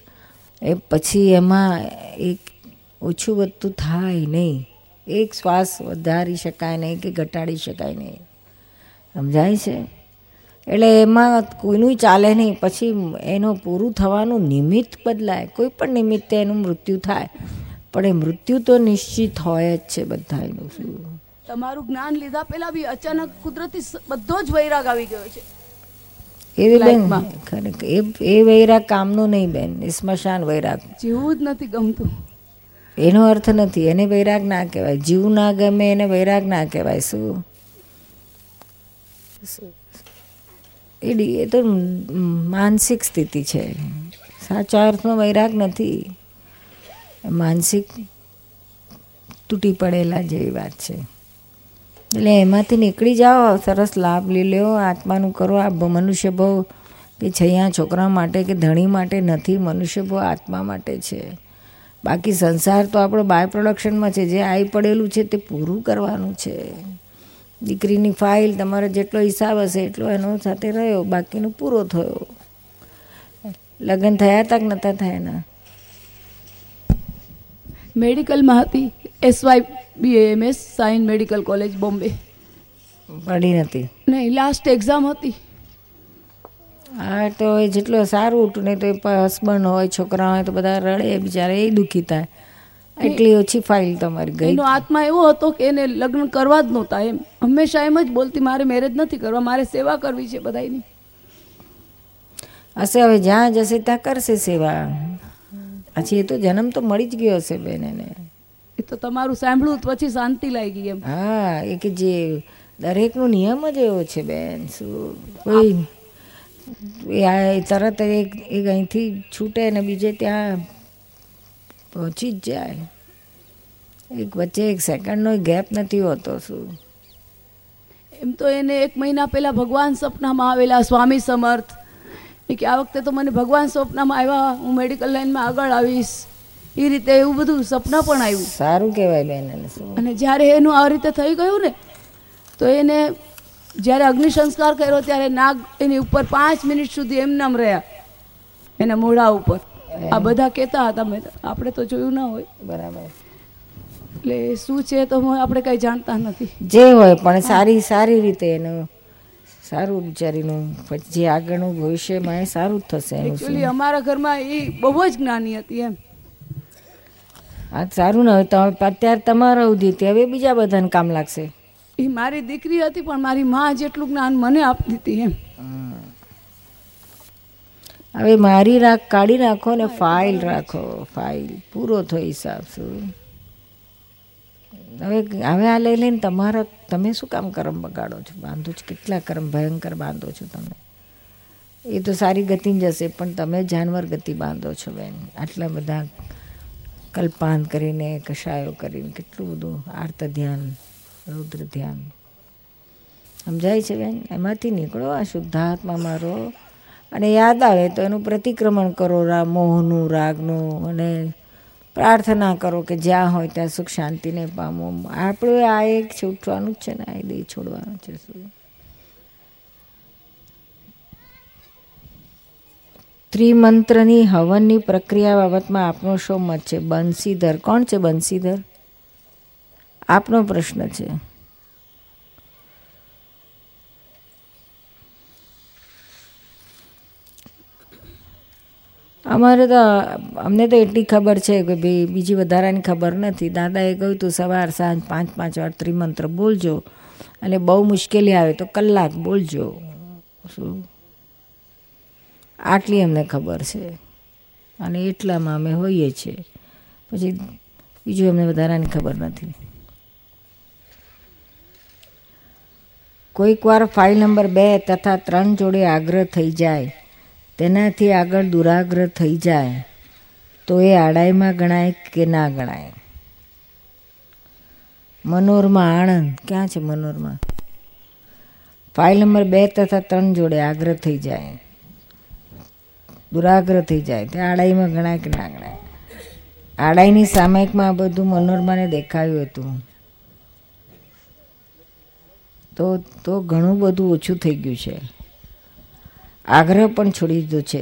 એ પછી એમાં એક ઓછું વધતું થાય નહીં. એક શ્વાસ વધારી શકાય નહીં કે ઘટાડી શકાય નહીં, સમજાય છે? એટલે એમાં કોઈનું ચાલે નહીં. પછી એનું પૂરું થવાનું નિમિત્ત બદલાય, કોઈ પણ નિમિત્તે એનું મૃત્યુ થાય, પણ એ મૃત્યુ તો નિશ્ચિત હોય જ છે બધા એનું. શું તમારું જ્ઞાન લીધા પહેલાં બી અચાનક કુદરતી બધો જ વૈરાગ આવી ગયો છે? એવી બેન ખરેખર એ એ વૈરાગ કામનો નહીં બેન, એ સ્મશાન વૈરાગ, જીવવું જ નથી ગમતું એનો અર્થ નથી. એને વૈરાગ ના કહેવાય, જીવ ના ગમે એને વૈરાગ ના કહેવાય. શું એ એ તો માનસિક સ્થિતિ છે, સાચા અર્થમાં વૈરાગ નથી, માનસિક તૂટી પડેલા જેવી વાત છે. એટલે એમાંથી નીકળી જાઓ, સરસ લાભ લઈ લ્યો, આત્માનું કરો. આ મનુષ્ય ભાવ કે છૈયા છોકરા માટે કે ધણી માટે નથી, મનુષ્ય ભાવ આત્મા માટે છે. બાકી સંસાર તો આપણો બાય પ્રોડક્શનમાં છે, જે આવી પડેલું છે તે પૂરું કરવાનું છે. દીકરીની ફાઇલ તમારો જેટલો હિસાબ હશે એટલો એનો સાથે રહ્યો, બાકીનો પૂરો થયો. લગ્ન થયા તક નહોતા થયા એના, મેડિકલમાં હતી, SY BMS Sion medical college Bombay પડી નથી, નહીં લાસ્ટ એક્ઝામ હતી. હા તો એ જેટલું સારું હતું ને, તો એ હસબન્ડ હોય છોકરા હોય તો બધા રડે બિચારા, એ દુઃખી થાય. એટલી ઓછી ફાઇલ તમારી ગઈ. એનો આત્મા એવો હતો કે એને લગ્ન કરવા જ નહોતા, એમ હંમેશા એમ જ બોલતી, મારે મેરેજ નથી કરવા, મારે સેવા કરવી છે બધાની. હશે હવે જ્યાં જશે ત્યાં કરશે સેવા. પછી એ તો જન્મ તો મળી જ ગયો હશે બેન એને. એ તો તમારું સાંભળ્યું પછી શાંતિ લાગી ગઈ એમ. હા એ કે જે દરેકનો નિયમ જ એવો છે બેન. શું કોઈ આ તરત એક એક અહીંથી છૂટે ને બીજે ત્યાં પહોંચી જ જાય, એક વચ્ચે એક સેકન્ડનો ગેપ નથી હોતો. શું એમ તો એને એક મહિના પહેલાં ભગવાન સપનામાં આવેલા સ્વામી સમર્થ એ કે આ વખતે તો મને ભગવાન સપનામાં આવ્યા, હું મેડિકલ લાઇનમાં આગળ આવીશ, એ રીતે એવું બધું સપના પણ આવ્યું. સારું કહેવાય બેન. અને જ્યારે એનું આ રીતે થઈ ગયું ને, તો એને જ્યારે અગ્નિ સંસ્કાર કર્યો ત્યારે નાગ એની ઉપર પાંચ મિનિટ સુધી એમ નામ રહ્યા એના મોઢા ઉપર. આ બધા કહેતા હતા, મેં આપણે તો જોયું ના હોય બરાબર, એટલે શું છે તો આપણે કાંઈ જાણતા નથી, જે હોય પણ સારી સારી રીતે એનું સારું વિચારીનું જે આગળનું ભવિષ્યમાં એ સારું જ થશે. એકચ્યુઅલી અમારા ઘરમાં એ બહુ જ જ્ઞાની હતી એમ. આ સારું ન હોય તો અત્યારે તમારા ઉદીતી હવે બીજા બધાને કામ લાગશે. એ મારી દીકરી હતી પણ મારી માં જેટલું જ્ઞાન મને આપતી હતી એમ. હવે મારી રાખ કાઢી નાખો ને ફાઇલ રાખો, ફાઇલ પૂરો થયો હિસાબ. શું હવે હવે આ લઈ લઈને તમારા તમે શું કામ કર્મ બગાડો છો, બાંધો છો, કેટલા કર્મ ભયંકર બાંધો છો તમે. એ તો સારી ગતિ જશે પણ તમે જાનવર ગતિ બાંધો છો બેન. આટલા બધા કલ્પાન કરીને કશાયો કરીને કેટલું બધું આર્ત ધ્યાન રૌદ્ર ધ્યાન, સમજાય છે બેન? એમાંથી નીકળો, આ શુદ્ધાત્મા મારો. અને યાદ આવે તો એનું પ્રતિક્રમણ કરો, રા મોહનું રાગનું, અને પ્રાર્થના કરો કે જ્યાં હોય ત્યાં સુખ શાંતિને પામો. આપણે આ એક છૂટવાનું જ છે ને, આ દે છોડવાનું છે. શું ત્રિમંત્રની હવનની પ્રક્રિયા બાબતમાં આપનો શો મત છે? બંસીધર કોણ છે? બંસીધર આપનો પ્રશ્ન છે. અમારે તો અમને તો એટલી ખબર છે કે ભાઈ બીજી વધારાની ખબર નથી. દાદાએ કહ્યું તું સવાર સાંજ પાંચ પાંચ વાર ત્રિમંત્ર બોલજો, અને બહુ મુશ્કેલી આવે તો કલાક બોલજો. શું આટલી અમને ખબર છે અને એટલામાં અમે હોઈએ છીએ, પછી બીજું અમને વધારાની ખબર નથી. કોઈક વાર ફાઇલ નંબર બે તથા ત્રણ જોડે આગ્રહ થઈ જાય, તેનાથી આગળ દુરાગ્રહ થઈ જાય, તો એ આડાઈમાં ગણાય કે ના ગણાય? મનોરમાં આણંદ ક્યાં છે? મનોરમાં ફાઇલ નંબર બે તથા ત્રણ જોડે આગ્રહ થઈ જાય, દુરાગ્રહ થઈ જાય, તે આડાઈમાં ગણાય કે ના ગણાય? આડાઈની સામાયિકમાં આ બધું મનોરમાને દેખાયું હતું, તો તો ઘણું બધું ઓછું થઈ ગયું છે, આગ્રહ પણ છોડી દીધો છે.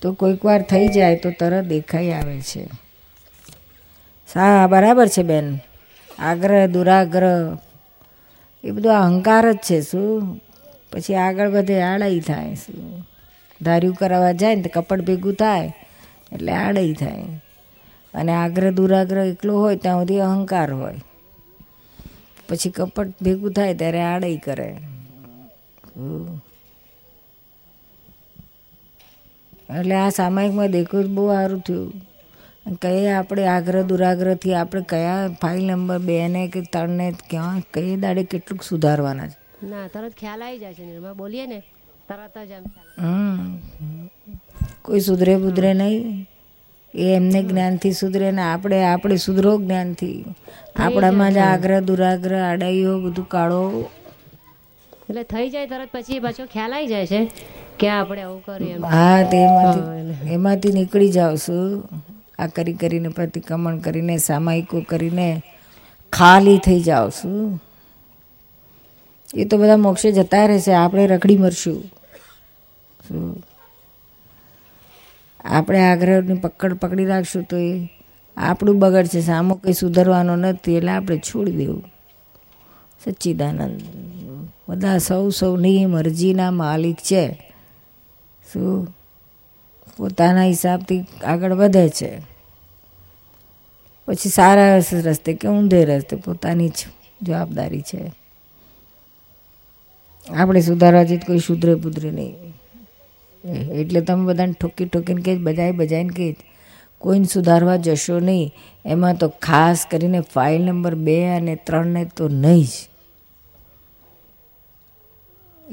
તો કોઈક વાર થઈ જાય તો તરત દેખાઈ આવે છે. હા બરાબર છે બેન, આગ્રહ દુરાગ્રહ એ બધું અહંકાર જ છે. શું પછી આગળ બધે આડાઈ થાય, શું ધાર્યું કરાવવા જાય ને તો કપડ ભેગું થાય એટલે આડાઈ થાય. અને આગ્રહ દુરાગ્રહ એકલો હોય ત્યાં સુધી અહંકાર હોય, પછી કપડ ભેગું થાય ત્યારે આડાઈ કરે. એટલે આ સામાયિકમાં દેખું બહુ સારું થયું. કઈ આપણે આગ્રહ દુરાગ્રહથી આપણે કયા ફાઇલ નંબર બે ને કે ત્રણ ને ક્યાં કઈ દાડે કેટલુંક સુધારવાના છે ના તરત ખ્યાલ આવી જાય છે. નિર્મા બોલીએ ને તરત જ આમ કોઈ સુધરે બુધરે નહીં, એ એમને જ્ઞાનથી સુધરે ને આપણે આપણે સુધરો જ્ઞાનથી. આપણામાં જ આગ્રહ દુરાગ્રહ આડાઈઓ બધું કાઢો એટલે થઈ જાય તરત. પછી પાછો ખ્યાલ આવી જાય છે કે આપણે આવું કરીએ. હા તે એમાંથી નીકળી જાવ. શું આ કરી કરીને પ્રતિક્રમણ કરીને સામાયિકો કરીને ખાલી થઈ જાઓ. શું એ તો બધા મોક્ષે જતા રહેશે, આપણે રખડી મરશું. શું આપણે આગ્રહની પકડ પકડી રાખશું તો એ આપણું બગડશે, સામો કંઈ સુધરવાનો નથી એટલે આપણે છોડી દેવું. સચ્ચિદાનંદ બધા સૌ સૌની મરજીના માલિક છે. શું પોતાના હિસાબથી આગળ વધે છે, પછી સારા રસ્તે કે ઊંધે રસ્તે પોતાની જ જવાબદારી છે. આપણે સુધારવા જઈએ કોઈ સુધરે પુધરે નહીં. એટલે તમે બધાને ઠોકી ઠોકીને કે બજાય બજાઈને કે કોઈને સુધારવા જશો નહીં. એમાં તો ખાસ કરીને ફાઇલ નંબર બે અને ત્રણને તો નહીં જ.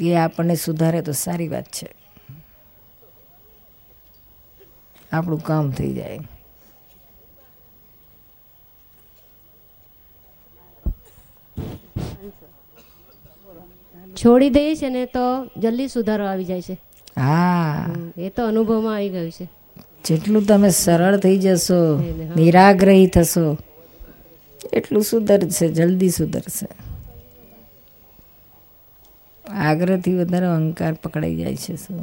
એ આપણને સુધારે તો સારી વાત છે, આપણું કામ થઈ જાય. છોડી દઈએ છે ને તો જલ્દી સુધારો આવી જાય છે. હા એ તો અનુભવમાં આવી ગયું છે. જેટલું તમે સરળ થઈ જશો, નિરાગ્રહી થશો, એટલું સુધરશે, જલ્દી સુધરશે. આગ્રહથી વધારે અહંકાર પકડાઈ જાય છે. શું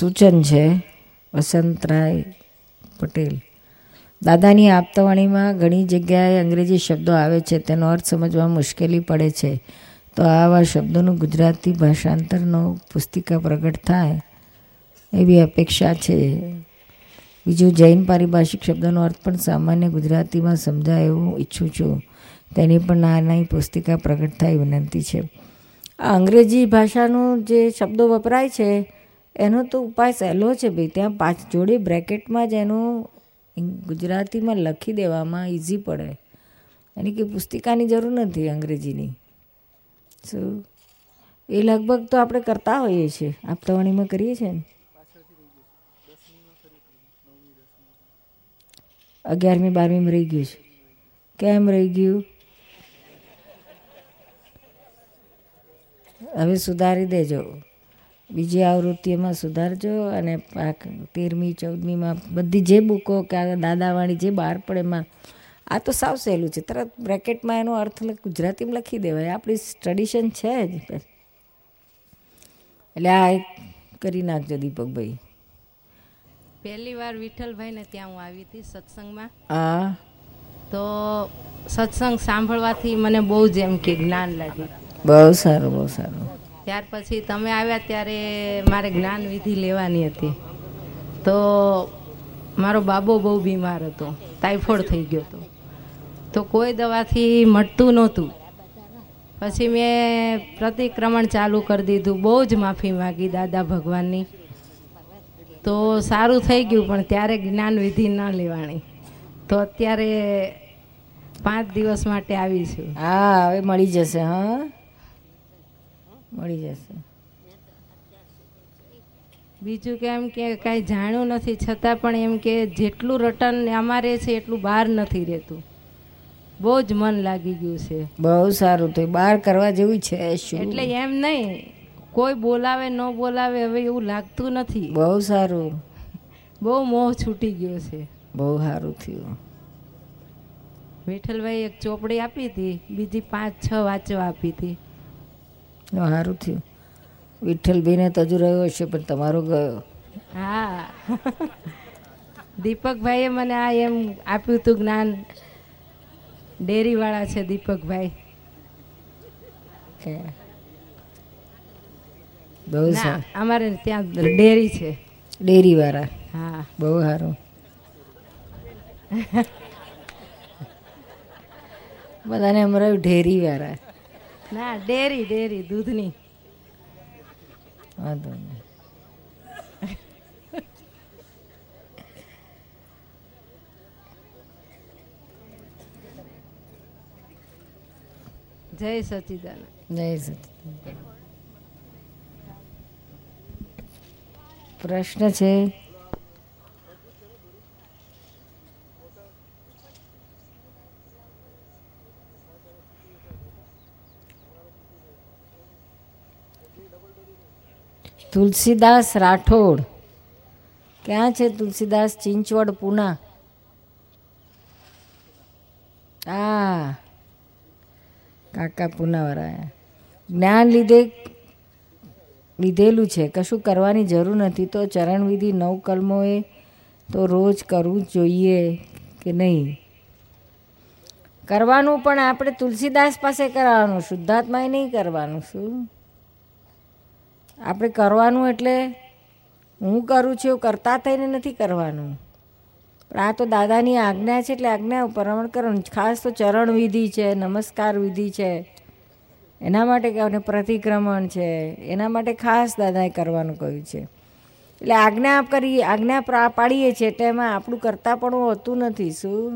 સૂચન છે વસંતરાય પટેલ દાદાની આપતાવાણીમાં ઘણી જગ્યાએ અંગ્રેજી શબ્દો આવે છે, તેનો અર્થ સમજવામાં મુશ્કેલી પડે છે. તો આવા શબ્દોનું ગુજરાતી ભાષાંતરનો પુસ્તિકા પ્રગટ થાય એવી અપેક્ષા છે. બીજું જૈન પારિભાષિક શબ્દોનો અર્થ પણ સામાન્ય ગુજરાતીમાં સમજાય એવું ઈચ્છું છું, તેની પણ નાની પુસ્તિકા પ્રગટ થાય વિનંતી છે. આ અંગ્રેજી ભાષાનું જે શબ્દો વપરાય છે એનો તો ઉપાય સહેલો છે ભાઈ, ત્યાં પાછ જોડે બ્રેકેટમાં જ એનું ગુજરાતીમાં લખી દેવામાં ઇઝી પડે. એની કે પુસ્તિકાની જરૂર નથી અંગ્રેજીની. શું એ લગભગ તો આપણે કરતા હોઈએ છીએ, આપતાવાણીમાં કરીએ છીએ ને અગિયારમી બારમીમાં રહી ગયું છે. કેમ રહી ગયું? હવે સુધારી દેજો, બીજી આવૃત્તિમાં સુધારજો. અને તેરમી ચૌદમીમાં બધી જે બુકો કે દાદાવાણી જે બહાર પડે એમાં આ તો સાવ સહેલું છે, તરત બ્રેકેટમાં એનો અર્થ ગુજરાતીમાં લખી દેવાય. આપણી ટ્રેડિશન છે જ. એટલે આ એક કરી નાખજો દીપકભાઈ. પહેલી વાર વિઠ્ઠલભાઈને ત્યાં હું આવી હતી સત્સંગમાં. હા તો સત્સંગ સાંભળવાથી મને બહુ જ એમ કે જ્ઞાન લાગ્યું. બહુ સારું, બહુ સારું. ત્યાર પછી તમે આવ્યા ત્યારે મારે જ્ઞાન વિધિ લેવાની હતી. તો મારો બાબો બહુ બીમાર હતો, ટાઈફોઇડ થઈ ગયો હતો, તો કોઈ દવાથી મટતું નહોતું. પછી મેં પ્રતિક્રમણ ચાલુ કરી દીધું, બહુ જ માફી માગી દાદા ભગવાનની, તો સારું થઈ ગયું. પણ ત્યારે જ્ઞાન વિધિ ન લેવાની, તો અત્યારે પાંચ દિવસ માટે આવી છું. હા હવે મળી જશે. હા મળી જશે. બીજું કે એમ કે કાંઈ જાણ્યું નથી, છતાં પણ એમ કે જેટલું રટન અમારે છે એટલું બહાર નથી રહેતું. બહુ જ મન લાગી ગયું છે. બહુ સારું થયું. બહાર કરવા જેવું છે. એટલે એમ નહીં કોઈ બોલાવે ન બોલાવે હવે એવું લાગતું નથી. બહુ સારું, બહુ મોહ છૂટી ગયો છે. બહુ સારું થયું. વિઠ્ઠલભાઈ એક ચોપડી આપી હતી, બીજી પાંચ છ વાંચવા આપી હતી. સારું થયું. વિઠ્ઠલભાઈને તો હજુ રહ્યો હશે, પણ તમારો ગયો. હા, દીપકભાઈએ મને આ એમ આપ્યું હતું જ્ઞાન. ડેરીવાળા છે દીપકભાઈ. બહુ સારું. અમારે ત્યાં ડેરી છે, ડેરીવાળા. હા, બહુ સારું. બધાને એમ રહ્યું ડેરીવાળા. ના, ડેરી ડેરી દૂધની. વાંધો નહીં. જય સચિદાન. જય સચિદાન. પ્રશ્ન છે? તુલસીદાસ રાઠોડ ક્યાં છે? તુલસીદાસ ચિંચવડ, પૂના. આ કાકા પૂનાવાળા જ્ઞાન લીધે લીધેલું છે, કશું કરવાની જરૂર નથી. તો ચરણવિધિ નવ કલમોએ તો રોજ કરવું જોઈએ કે નહીં? કરવાનું, પણ આપણે તુલસીદાસ પાસે કરવાનું, શુદ્ધાત્માએ નહીં કરવાનું. શું આપણે કરવાનું એટલે હું કરું છું એવું કરતા થઈને નથી કરવાનું, પણ આ તો દાદાની આજ્ઞા છે એટલે આજ્ઞા પરમણ કરવાનું. ખાસ તો ચરણ વિધિ છે, નમસ્કાર વિધિ છે, એના માટે કહેવાય, પ્રતિક્રમણ છે, એના માટે ખાસ દાદાએ કરવાનું કહ્યું છે. એટલે આજ્ઞા કરીએ, આજ્ઞા પાડીએ છીએ એટલે એમાં આપણું કરતાપણું હોતું નથી. શું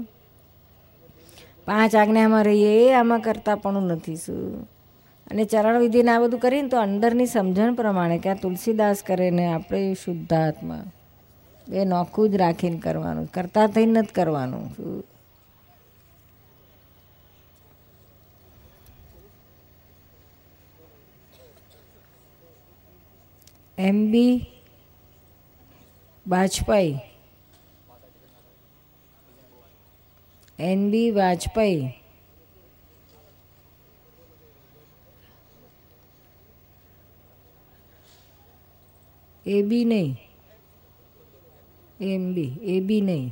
પાંચ આજ્ઞામાં રહીએ એ આમાં કરતાપણું નથી. શું અને ચરણ વિધિને આ બધું કરીને તો અંદરની સમજણ પ્રમાણે કે આ તુલસીદાસ કરે ને આપણે શુદ્ધાત્મા એ નોખું જ રાખીને કરવાનું, કરતા થઈને જ કરવાનું. M B Vajpayee, N B Vajpayee. A B નહીં, એમ બી. એ બી નહીં.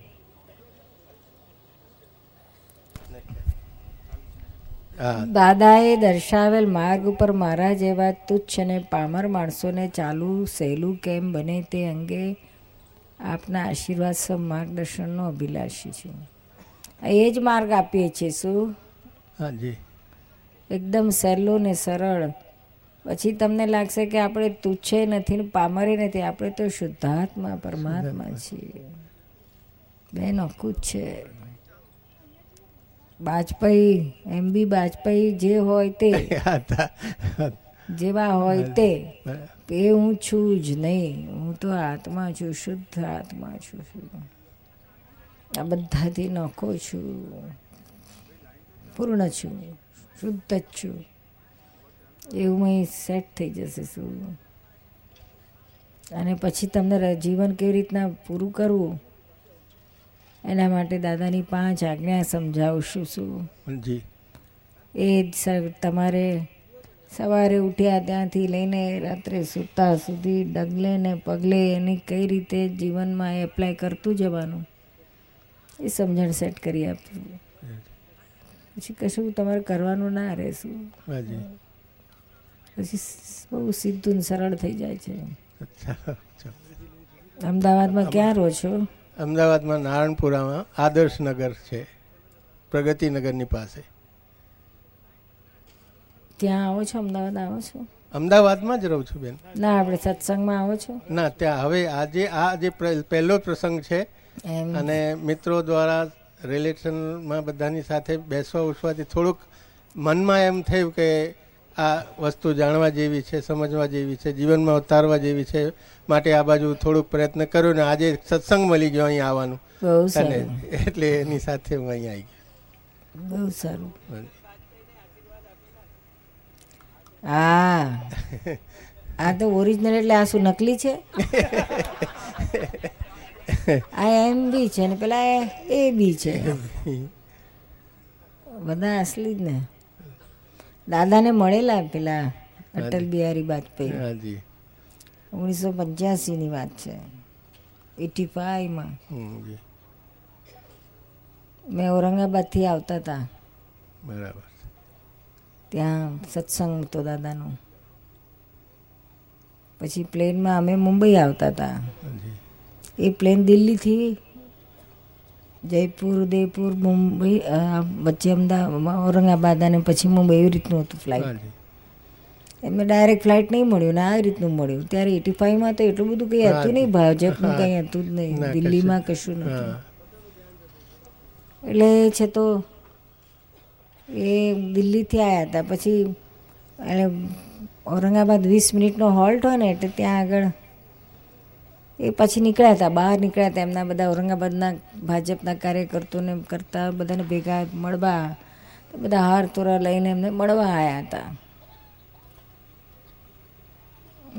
દાદાએ દર્શાવેલ માર્ગ ઉપર મારા જેવા તુચ્છ અને પામર માણસોને ચાલુ સહેલું કેમ બને તે અંગે આપના આશીર્વાદ સહ માર્ગદર્શનનો અભિલાષી છું. એ જ માર્ગ આપીએ છીએ. શું એકદમ સહેલો ને સરળ. પછી તમને લાગશે કે આપણે તુચ્છે નથી ને પામરે નથી, આપણે તો શુદ્ધાત્મા પરમાત્મા છીએ. બેન ઓખું જ છે. વાજપાઈ, એમ બી વાજપાઈ જે હોય તે, જેવા હોય તે, એ હું છું જ નહીં. હું તો આત્મા છું, શુદ્ધ આત્મા છું. આ બધાથી નોખો છું, પૂર્ણ છું, શુદ્ધ જ છું. એવું અહીં સેટ થઈ જશે. શું અને પછી તમને જીવન કેવી રીતના પૂરું કરવું એના માટે દાદાની પાંચ આજ્ઞા સમજાવશું. શું એ જ તમારે સવારે ઉઠ્યા ત્યાંથી લઈને રાત્રે સૂતા સુધી ડગલે ને પગલે એને કઈ રીતે જીવનમાં એપ્લાય કરતું જવાનું એ સમજણ સેટ કરી આપશું. પછી કશું તમારે કરવાનું ના રહેશું. પછી બહુ સીધું ને સરળ થઈ જાય છે. અમદાવાદમાં ક્યાં રહો છો? અમદાવાદમાં નારણપુરામાં આદર્શનગર છે, પ્રગતિનગરની પાસે. ત્યાં આવો છો? અમદાવાદ આવો છો? અમદાવાદમાં જ રહું છું બેન. ના, આપણે સત્સંગમાં આવો છો? ના, ત્યાં હવે આજે આ જે પહેલો પ્રસંગ છે અને મિત્રો દ્વારા રિલેશનમાં બધાની સાથે બેસવા ઉઠવાથી થોડુંક મનમાં એમ થયું કે આ વસ્તુ જાણવા જેવી છે, સમજવા જેવી છે, જીવનમાં ઉતારવા જેવી છે, માટે આ બાજુ થોડુંક પ્રયત્ન કર્યો ને આજે સત્સંગ મળી ગયો અહીં આવવાનું, એટલે એની સાથે હું અહીં આવી ગયો. બહુ સારું. હા, આ તો ઓરિજિનલ એટલે આ શું નકલી છે? આ એમ બી છે ને પેલા એ બી છે, બધા અસલી જ ને. દાદાને મળેલા પેલા અટલ બિહારી વાજપેયી, ઓગણીસો પંચ્યાસી ની વાત છે, એટી ફાઈવમાં મેં ઔરંગાબાદથી આવતા હતા. બરાબર. ત્યાં સત્સંગ હતો દાદાનો. પછી પ્લેનમાં અમે મુંબઈ આવતા હતા. એ પ્લેન દિલ્હીથી જયપુર, ઉદયપુર, મુંબઈ વચ્ચે અમદાવાદ, ઔરંગાબાદ અને પછી મુંબઈ, એવી રીતનું હતું ફ્લાઇટ. એમને ડાયરેક્ટ ફ્લાઇટ નહીં મળ્યું ને આ રીતનું મળ્યું. ત્યારે એટી ફાઈવમાં તો એટલું બધું કંઈ હતું નહીં, ભાજપનું કંઈ હતું જ નહીં, દિલ્હીમાં કશું નહોતું. એટલે છે તો એ દિલ્હીથી આવ્યા હતા. પછી એટલે ઔરંગાબાદ વીસ મિનિટનો હોલ્ટ હોય ને એટલે ત્યાં આગળ એ પછી નીકળ્યા હતા, બહાર નીકળ્યા હતા. એમના બધા ઔરંગાબાદના ભાજપના કાર્યકર્તોને કરતા બધાને ભેગા મળવા, બધા હાર તોરા લઈને એમને મળવા આવ્યા હતા.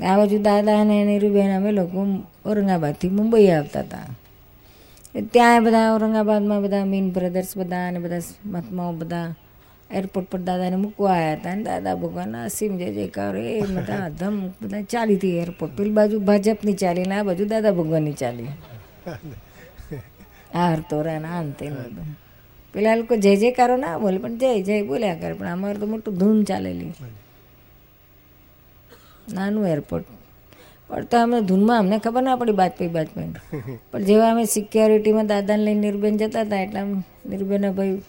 આ બાજુ દાદા અને નીરુબેન અમે લોકો ઔરંગાબાદથી મુંબઈ આવતા હતા. ત્યાં બધા ઔરંગાબાદમાં બધા મીન બ્રધર્સ બધા અને બધા મહાત્માઓ બધા એરપોર્ટ પર દાદાને મૂકવા આવ્યા હતા. અને દાદા ભગવાન અસીમ જય જયકાર એ બધા અધમ બધા ચાલી હતી એરપોર્ટ. પેલી બાજુ ભાજપની ચાલી ને આ બાજુ દાદા ભગવાનની ચાલી, આ હરતોરા ને આ અંતે પેલા લોકો જય જયકારો ના બોલે પણ જય જય બોલ્યા કરે, પણ અમારે તો મોટું ધૂમ ચાલેલી, નાનું એરપોર્ટ. પણ તો અમે ધૂનમાં અમને ખબર ના પડી બાજપાઈ બાજપાઈ. પણ જેવા અમે સિક્યોરિટીમાં દાદાને લઈને નીરુબેન જતા હતા એટલે નીરુબેનના ભાઈ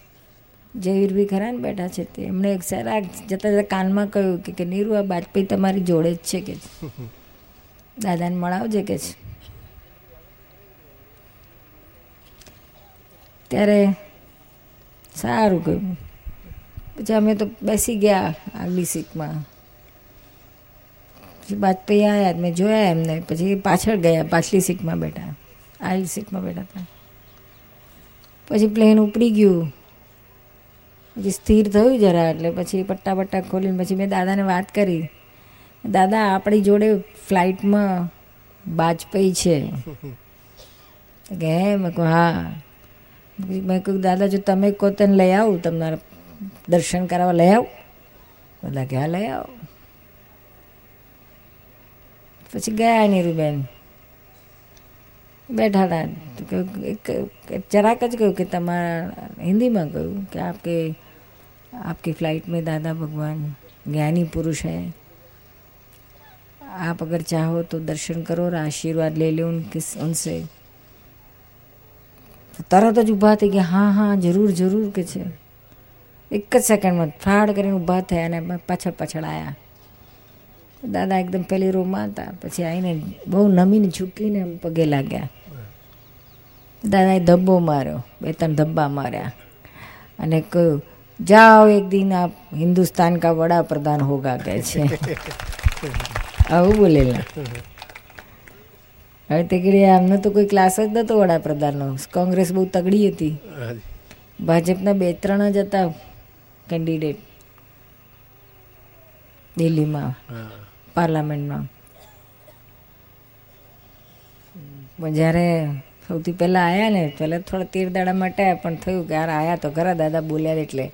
જયવીર બી ખરા ને બેઠા છે તે એમણે એક સારા જતા જતા કાનમાં કહ્યું કે નીરુ, આ બાજપાઈ તમારી જોડે જ છે કે દાદાને મળાવજે કે છે. ત્યારે સારું કહ્યું. પછી અમે તો બેસી ગયા આગલી સીટમાં. પછી વાજપેયી આવ્યા, મેં જોયા એમને. પછી પાછળ ગયા, પાછલી સીટમાં બેઠા, આયલી સીટમાં બેઠા હતા. પછી પ્લેન ઉપડી ગયું, પછી સ્થિર થયું જરા એટલે પછી પટ્ટા પટ્ટા ખોલીને પછી મેં દાદાને વાત કરી, દાદા આપણી જોડે ફ્લાઇટમાં વાજપેયી છે કે હે? મેં કહું હા. મેં કહ્યું દાદા જો તમે કહો તેને લઈ આવું, તમારા દર્શન કરાવવા લઈ આવું? બધા કે હા લઈ આવો. પછી ગયા નીરુબેન બેઠા હતા, જરાક જ કહ્યું કે તમારા હિન્દીમાં કહ્યું કે આપકે આપકી ફ્લાઇટ મેં દાદા ભગવાન જ્ઞાની પુરુષ હૈ, આપ અગર ચાહો તો દર્શન કરો, આશીર્વાદ લે લો ઉનસે. તરત જ ઊભા થઈ ગયા, હા હા જરૂર જરૂર કે છે. એક જ સેકન્ડમાં ફાડ કરીને ઊભા થયા અને પાછળ પાછળ આવ્યા. દાદા એકદમ પહેલી રોમાં હતા. પછી આવીને બહુ નમીને ઝૂકીને આમ પગે લાગ્યા. દાદાએ ધબ્બો માર્યો, બે ત્રણ ધબ્બા માર્યા અને કહ્યું જાઓ એક દિન આપ હિન્દુસ્તાન કા વડાપ્રધાન હોગા કે છે, આવું બોલેલા. હવે તે કીધે આમનો તો કોઈ ક્લાસ જ નહોતો વડાપ્રધાનનો. કોંગ્રેસ બહુ તગડી હતી, ભાજપના બે ત્રણ જ હતા કેન્ડિડેટ દિલ્હીમાં પાર્લામેન્ટમાં. પણ જ્યારે સૌથી પહેલાં આવ્યા ને પહેલાં થોડા તેર દાડા માટે પણ થયું કે યાર આવ્યા તો ખરા, દાદા બોલ્યા એટલે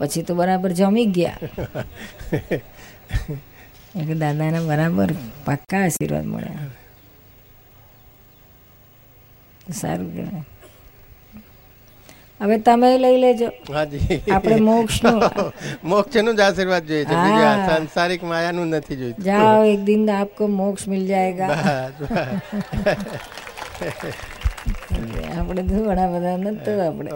પછી તો બરાબર જમી ગયા. એટલે દાદાને બરાબર પાક્કા આશીર્વાદ મળ્યા. સારું કહેવાય. હવે તમે લઈ લેજો. આપણે મોક્ષનું મોક્ષનું જ આશીર્વાદ જોઈએ છે, સાંસારિક માયાનું નથી જોઈતું. જાઓ એક દિન આપકો મોક્ષ મિલ જાયેગા. આપણે તો ઘણા બધા નતો આપણે